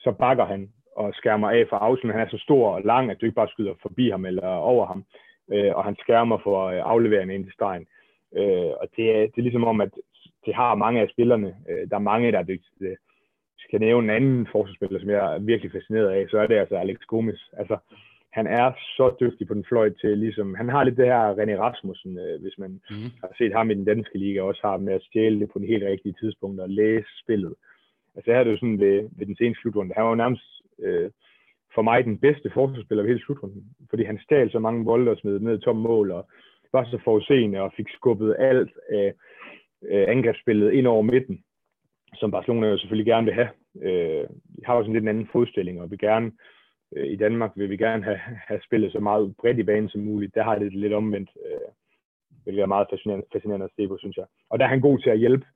så bakker han og skærmer af for afslutning. Han er så stor og lang, at du ikke bare skyder forbi ham eller over ham, øh, og han skærmer for øh, afleveringen ind til stregen. Øh, og det er, det er ligesom om, at det har mange af spillerne. Øh, der er mange, der er dygtige til det. Hvis jeg kan nævne en anden forsvarsspiller, som jeg er virkelig fascineret af, så er det altså Alex Gomes. Altså, han er så dygtig på den fløjt til, ligesom, han har lidt det her René Rasmussen, øh, hvis man mm. har set ham i den danske liga, også har med at stjæle det på den helt rigtige tidspunkt og læse spillet. Altså her er det jo sådan ved, ved den seneste slutrunde. Han var jo nærmest øh, for mig den bedste forsvarsspiller ved hele slutrunden, fordi han stjal så mange bolde og smed ned i tom mål, og var så forudseende og fik skubbet alt af øh, angrebsspillet ind over midten, som Barcelona jo selvfølgelig gerne vil have. Øh, de har jo sådan lidt en anden fodstilling, og vil gerne i Danmark vil vi gerne have, have spillet så meget bredt i banen som muligt. Der har det lidt omvendt, øh, hvilket er meget fascinerende, fascinerende at se på, synes jeg. Og der er han god til at hjælpe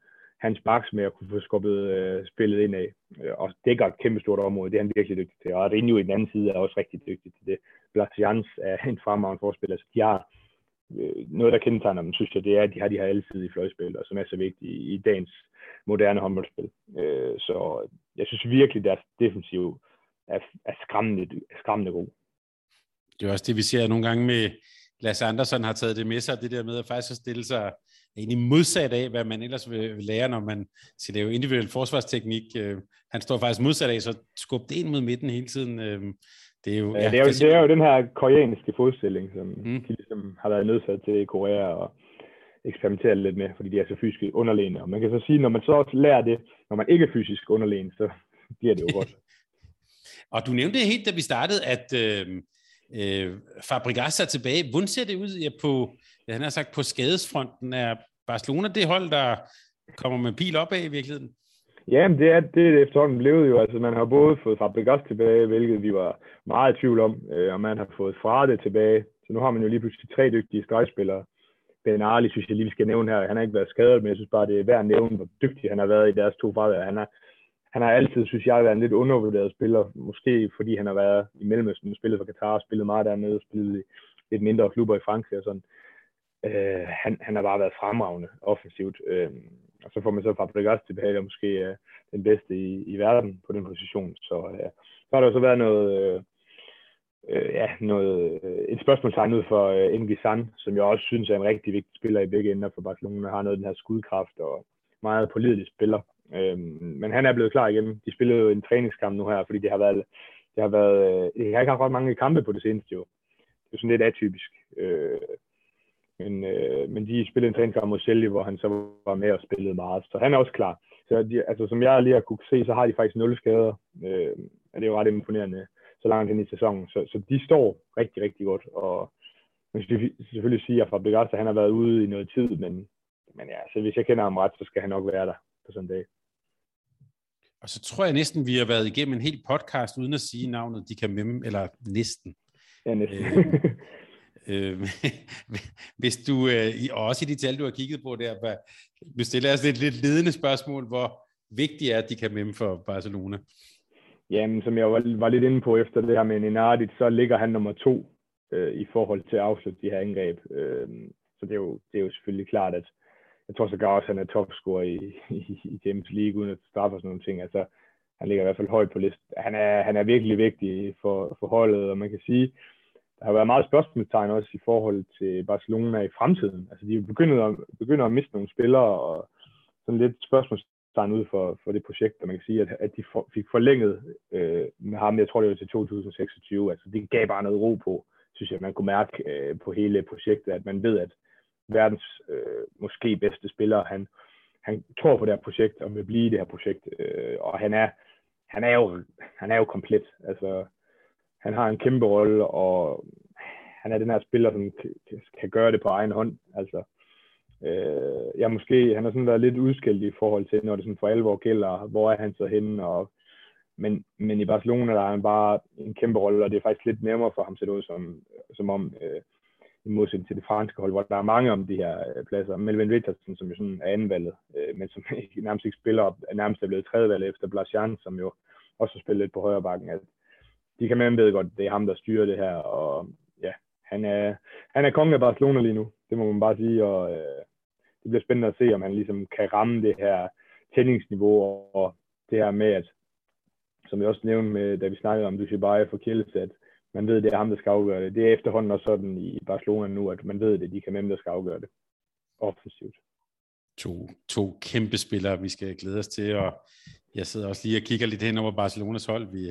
hans backs med at kunne få skubbet øh, spillet ind af. Og dækker et kæmpestort område, det er han virkelig dygtig til. Og Rinjo i den anden side er også rigtig dygtig til det. Blasians er en fremragende forspiller, så de har øh, noget, der kendetegner dem, synes jeg, det er, at de har de her alsidige fløjspil, og som er så vigtige i, i dagens moderne håndboldspil. Øh, så jeg synes virkelig, deres defensiv Er, er skræmmende, skræmmende god. Det er også det, vi ser nogle gange med Lasse Andersen har taget det med sig, det der med at faktisk at stille sig egentlig modsat af, hvad man ellers vil, vil lære, når man siger, det er jo individuel forsvarsteknik. Øh, han står faktisk modsat af, så skub det ind mod midten hele tiden. Øh, det, er jo, ja, ja, det, er jo, det er jo den her koreanske fodstilling, som mm. de ligesom har været nødsat til i Korea og eksperimentere lidt med, fordi de er så fysisk underlegne. Og man kan så sige, når man så også lærer det, når man ikke er fysisk underlegen, så bliver det jo godt. Og du nævnte helt, da vi startede, at øh, øh, Fabregas er tilbage. Hvordan ser det ud ja, på, ja, han har sagt, på skadesfronten? Er Barcelona det hold, der kommer med pil op af i virkeligheden? Ja, det er det efterhånden blevet jo. Altså, man har både fået Fabregas tilbage, hvilket vi var meget i tvivl om, øh, og man har fået Frade tilbage. Så nu har man jo lige pludselig tre dygtige stregspillere. Ben Arli, synes jeg lige, vi skal nævne her. Han har ikke været skadet, men jeg synes bare, det er værd at nævne, hvor dygtig han har været i deres to farver. Han har Han har altid, synes jeg, været en lidt undervurderet spiller, måske fordi han har været i Mellemøsten, spillet for Katar, spillet meget dernede, spillet i lidt mindre klubber i Frankrig og sådan. Øh, han, han har bare været fremragende offensivt. Øh, og så får man så Fabregas tilbage, der måske er den bedste i, i verden på den position. Så, øh, så har der jo så været noget, øh, ja, noget, øh, et spørgsmålstegn ud for øh, N'Gissant, som jeg også synes er en rigtig vigtig spiller i begge ender for Barcelona, har noget af den her skudkraft og meget pålidelig spiller. Øh, men han er blevet klar igen. De spillede jo en træningskamp nu her, fordi det har været, det har været, øh, det har ikke haft ret mange kampe på det seneste jo. Det er sådan lidt atypisk. Øh, Men, øh, men de spillede en træningskamp mod Celje, hvor han så var med og spillede meget. Så han er også klar. Så de, altså, som jeg lige har kunne se, så har de faktisk nul skader. Øh, og det er jo ret imponerende så langt hen i sæsonen. Så, så de står rigtig, rigtig godt. Og man skal selvfølgelig sige, at Fabregas, han har været ude i noget tid. Men, men ja, så hvis jeg kender ham ret, så skal han nok være der på sådan en dag. Og så tror jeg næsten, vi har været igennem en hel podcast, uden at sige navnet, de kan memme. Eller næsten. Ja, næsten. Øh. Hvis du, og også i de tal, du har kigget på der, hvis det er et lidt ledende spørgsmål, hvor vigtigt er, at de kan med for Barcelona? Jamen, som jeg var lidt inde på efter det her med Ninardic, så ligger han nummer to øh, i forhold til at afslutte de her angreb. Øh, så det er, jo, det er jo selvfølgelig klart, at jeg tror sågar også, at han er topscorer i, i, i Champions League, uden at straffe og sådan nogle ting. Altså, han ligger i hvert fald højt på listen. Han er, han er virkelig vigtig for, for holdet, og man kan sige, der har været meget spørgsmålstegn også i forhold til Barcelona i fremtiden. Altså, de begynder at, begynder at miste nogle spillere, og sådan lidt spørgsmålstegn ud for, for det projekt, og man kan sige, at, at de for, fik forlænget øh, med ham, jeg tror det var til to tusind seksogtyve. Altså, det gav bare noget ro på, synes jeg, man kunne mærke øh, på hele projektet, at man ved, at verdens øh, måske bedste spiller, han, han tror på det her projekt, og vil blive i det her projekt, øh, og han er, han, er jo, han er jo komplet, altså. Han har en kæmpe rolle, og han er den her spiller, som kan gøre det på egen hånd. Altså, øh, ja, måske, han har sådan været lidt udskilt i forhold til, når det sådan for alvor gælder, hvor er han så henne. Og, men, men i Barcelona der er han bare en kæmpe rolle, og det er faktisk lidt nemmere for ham at se ud, som, som om øh, i modsætning til det franske hold, hvor der er mange om de her øh, pladser. Melvin Richardson, som jo sådan er andenvalget, øh, men som nærmest ikke spiller op, nærmest er blevet tredjevalget efter Blasian, som jo også spiller lidt på højre bakken. Altså, de kan man ved godt, det er ham, der styrer det her, og ja, han er, han er kongen af Barcelona lige nu, det må man bare sige, og øh, det bliver spændende at se, om han ligesom kan ramme det her tændingsniveau, og, og det her med, at, som jeg også nævnte, med, da vi snakkede om Dushibaev for Kielce, at man ved, det er ham, der skal afgøre det. Det er efterhånden også sådan i Barcelona nu, at man ved det, de kan hvem, der skal afgøre det offensivt. To, to kæmpe spillere, vi skal glæde os til, og jeg sidder også lige og kigger lidt hen over Barcelonas hold, vi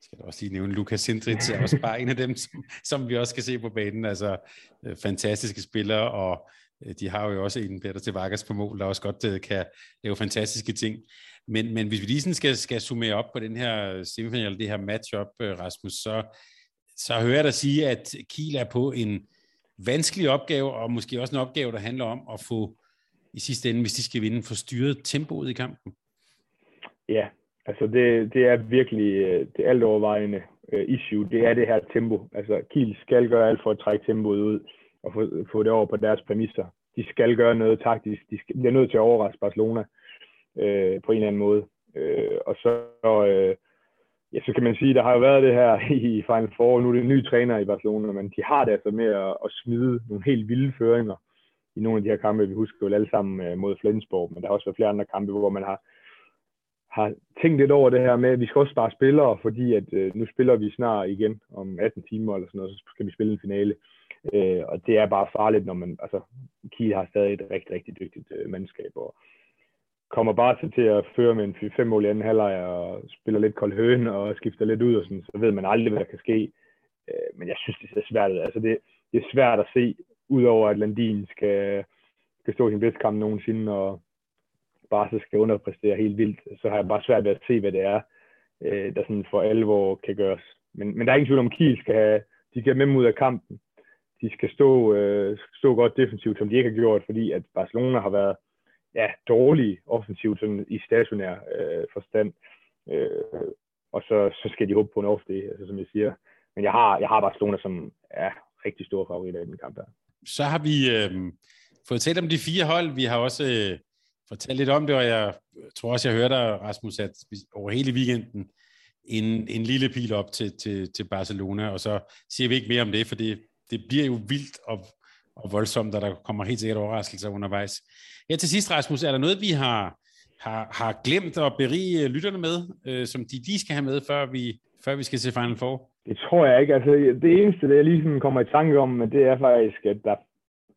skal da også lige nævne Lucas Sindrich, er også bare en af dem, som, som vi også skal se på banen. Altså, øh, fantastiske spillere, og øh, de har jo også en Peter Vargas på mål, der også godt øh, kan lave fantastiske ting. Men, men hvis vi lige sådan skal, skal summere op på den her semifinal, det her matchup, øh, Rasmus, så, så hører jeg dig sige, at Kiel er på en vanskelig opgave, og måske også en opgave, der handler om at få, i sidste ende, hvis de skal vinde, få styret tempoet i kampen. Ja. Yeah. Altså, det, det er virkelig det alt overvejende issue, det er det her tempo. Altså, Kiel skal gøre alt for at trække tempoet ud og få, få det over på deres præmisser. De skal gøre noget taktisk, de skal, bliver nødt til at overraske Barcelona øh, på en eller anden måde. Øh, og så, øh, ja, så kan man sige, der har jo været det her i Final Four, nu er det en ny træner i Barcelona, men de har det altså med at, at smide nogle helt vilde føringer i nogle af de her kampe. Vi husker jo alle sammen mod Flensburg, men der har også været flere andre kampe, hvor man har har tænkt lidt over det her med, at vi skal også spare spillere, fordi at øh, nu spiller vi snart igen om atten timer eller sådan noget, så skal vi spille en finale. Øh, og det er bare farligt, når man, altså, Kiel har stadig et rigtig, rigtig dygtigt øh, mandskab, og kommer bare til, til at føre med en fem mål i anden halvleg og spiller lidt kold høne og skifter lidt ud og sådan, så ved man aldrig, hvad der kan ske. Øh, men jeg synes, det er svært. Altså, det, det er svært at se, udover at Landin skal, skal stå i sin bedste kamp nogensinde, og bare så skal underpræstere helt vildt, så har jeg bare svært ved at se, hvad det er, der sådan for alvor kan gøres. Men, men der er ingen tvivl om, Kiel skal have, de kan med ud af kampen. De skal stå, øh, stå godt defensivt, som de ikke har gjort, fordi at Barcelona har været ja, dårlige offensivt sådan i stationær øh, forstand. Øh, og så, så skal de håbe på en off day, altså, som jeg siger. Men jeg har, jeg har Barcelona, som er rigtig store favoritter i den kamp der. Så har vi øh, fået talt om de fire hold. Vi har også øh... Fortæl lidt om det, og jeg tror også, jeg hørte dig, Rasmus, at over hele weekenden en, en lille pil op til, til, til Barcelona, og så siger vi ikke mere om det, for det, det bliver jo vildt at, og voldsomt, og der kommer helt sikkert overraskelser undervejs. Her til sidst, Rasmus, er der noget, vi har, har, har glemt at berige lytterne med, øh, som de lige skal have med, før vi, før vi skal se Final Four? Det tror jeg ikke. Altså, det eneste, det jeg lige kommer i tanke om, det er faktisk, at der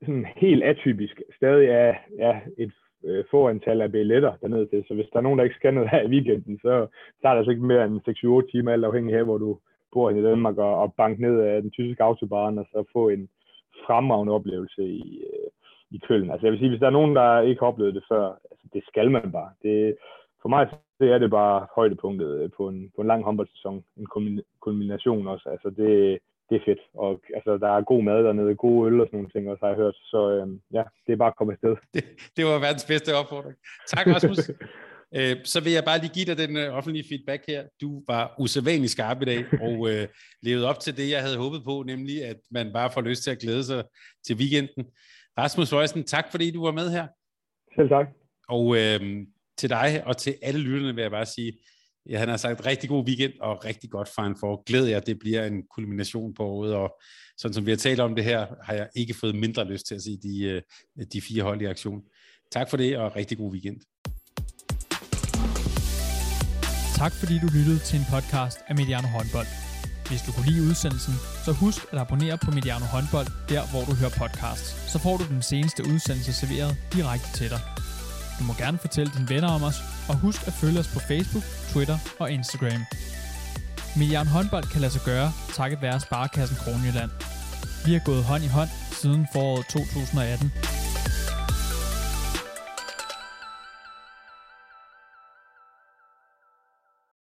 sådan helt atypisk stadig er, er et øh, få antal af billetter dernede til. Så hvis der er nogen, der ikke skal noget her i weekenden, så tager det altså ikke mere end seks til otte timer, alt afhængig af, hvor du bor i Danmark, og, og banke ned af den tyske autobahn, og så få en fremragende oplevelse i, øh, i Köln. Altså jeg vil sige, hvis der er nogen, der ikke har oplevet det før, altså, det skal man bare. Det, for mig det er det bare højdepunktet på en, på en lang håndboldsæson. En kulmination også. Altså det, det er fedt. Og altså, der er god mad dernede, god øl og sådan nogle ting, også har jeg hørt. Så øh, ja, det er bare at komme afsted. Det, det var verdens bedste opfordring. Tak, Rasmus. Så vil jeg bare lige give dig den offentlige feedback her. Du var usædvanlig skarp i dag, og øh, levede op til det, jeg havde håbet på, nemlig at man bare får lyst til at glæde sig til weekenden. Rasmus Bøjsen, tak fordi du var med her. Selv tak. Og øh, til dig og til alle lytterne vil jeg bare sige, at han har sagt rigtig god weekend og rigtig godt Final Four. Glæd jer, det bliver en kulmination på året, og sådan som vi har talt om det her, har jeg ikke fået mindre lyst til at se de, de fire hold i aktion. Tak for det, og rigtig god weekend. Tak fordi du lyttede til en podcast af Mediano Håndbold. Hvis du kunne lide udsendelsen, så husk at abonnere på Mediano Håndbold, der hvor du hører podcasts. Så får du den seneste udsendelse serveret direkte til dig. Du må gerne fortælle dine venner om os, og husk at følge os på Facebook, Twitter og Instagram. Mediano Håndbold kan lade sig gøre, takket være Sparekassen Kronjylland. Vi har gået hånd i hånd siden foråret to tusind atten.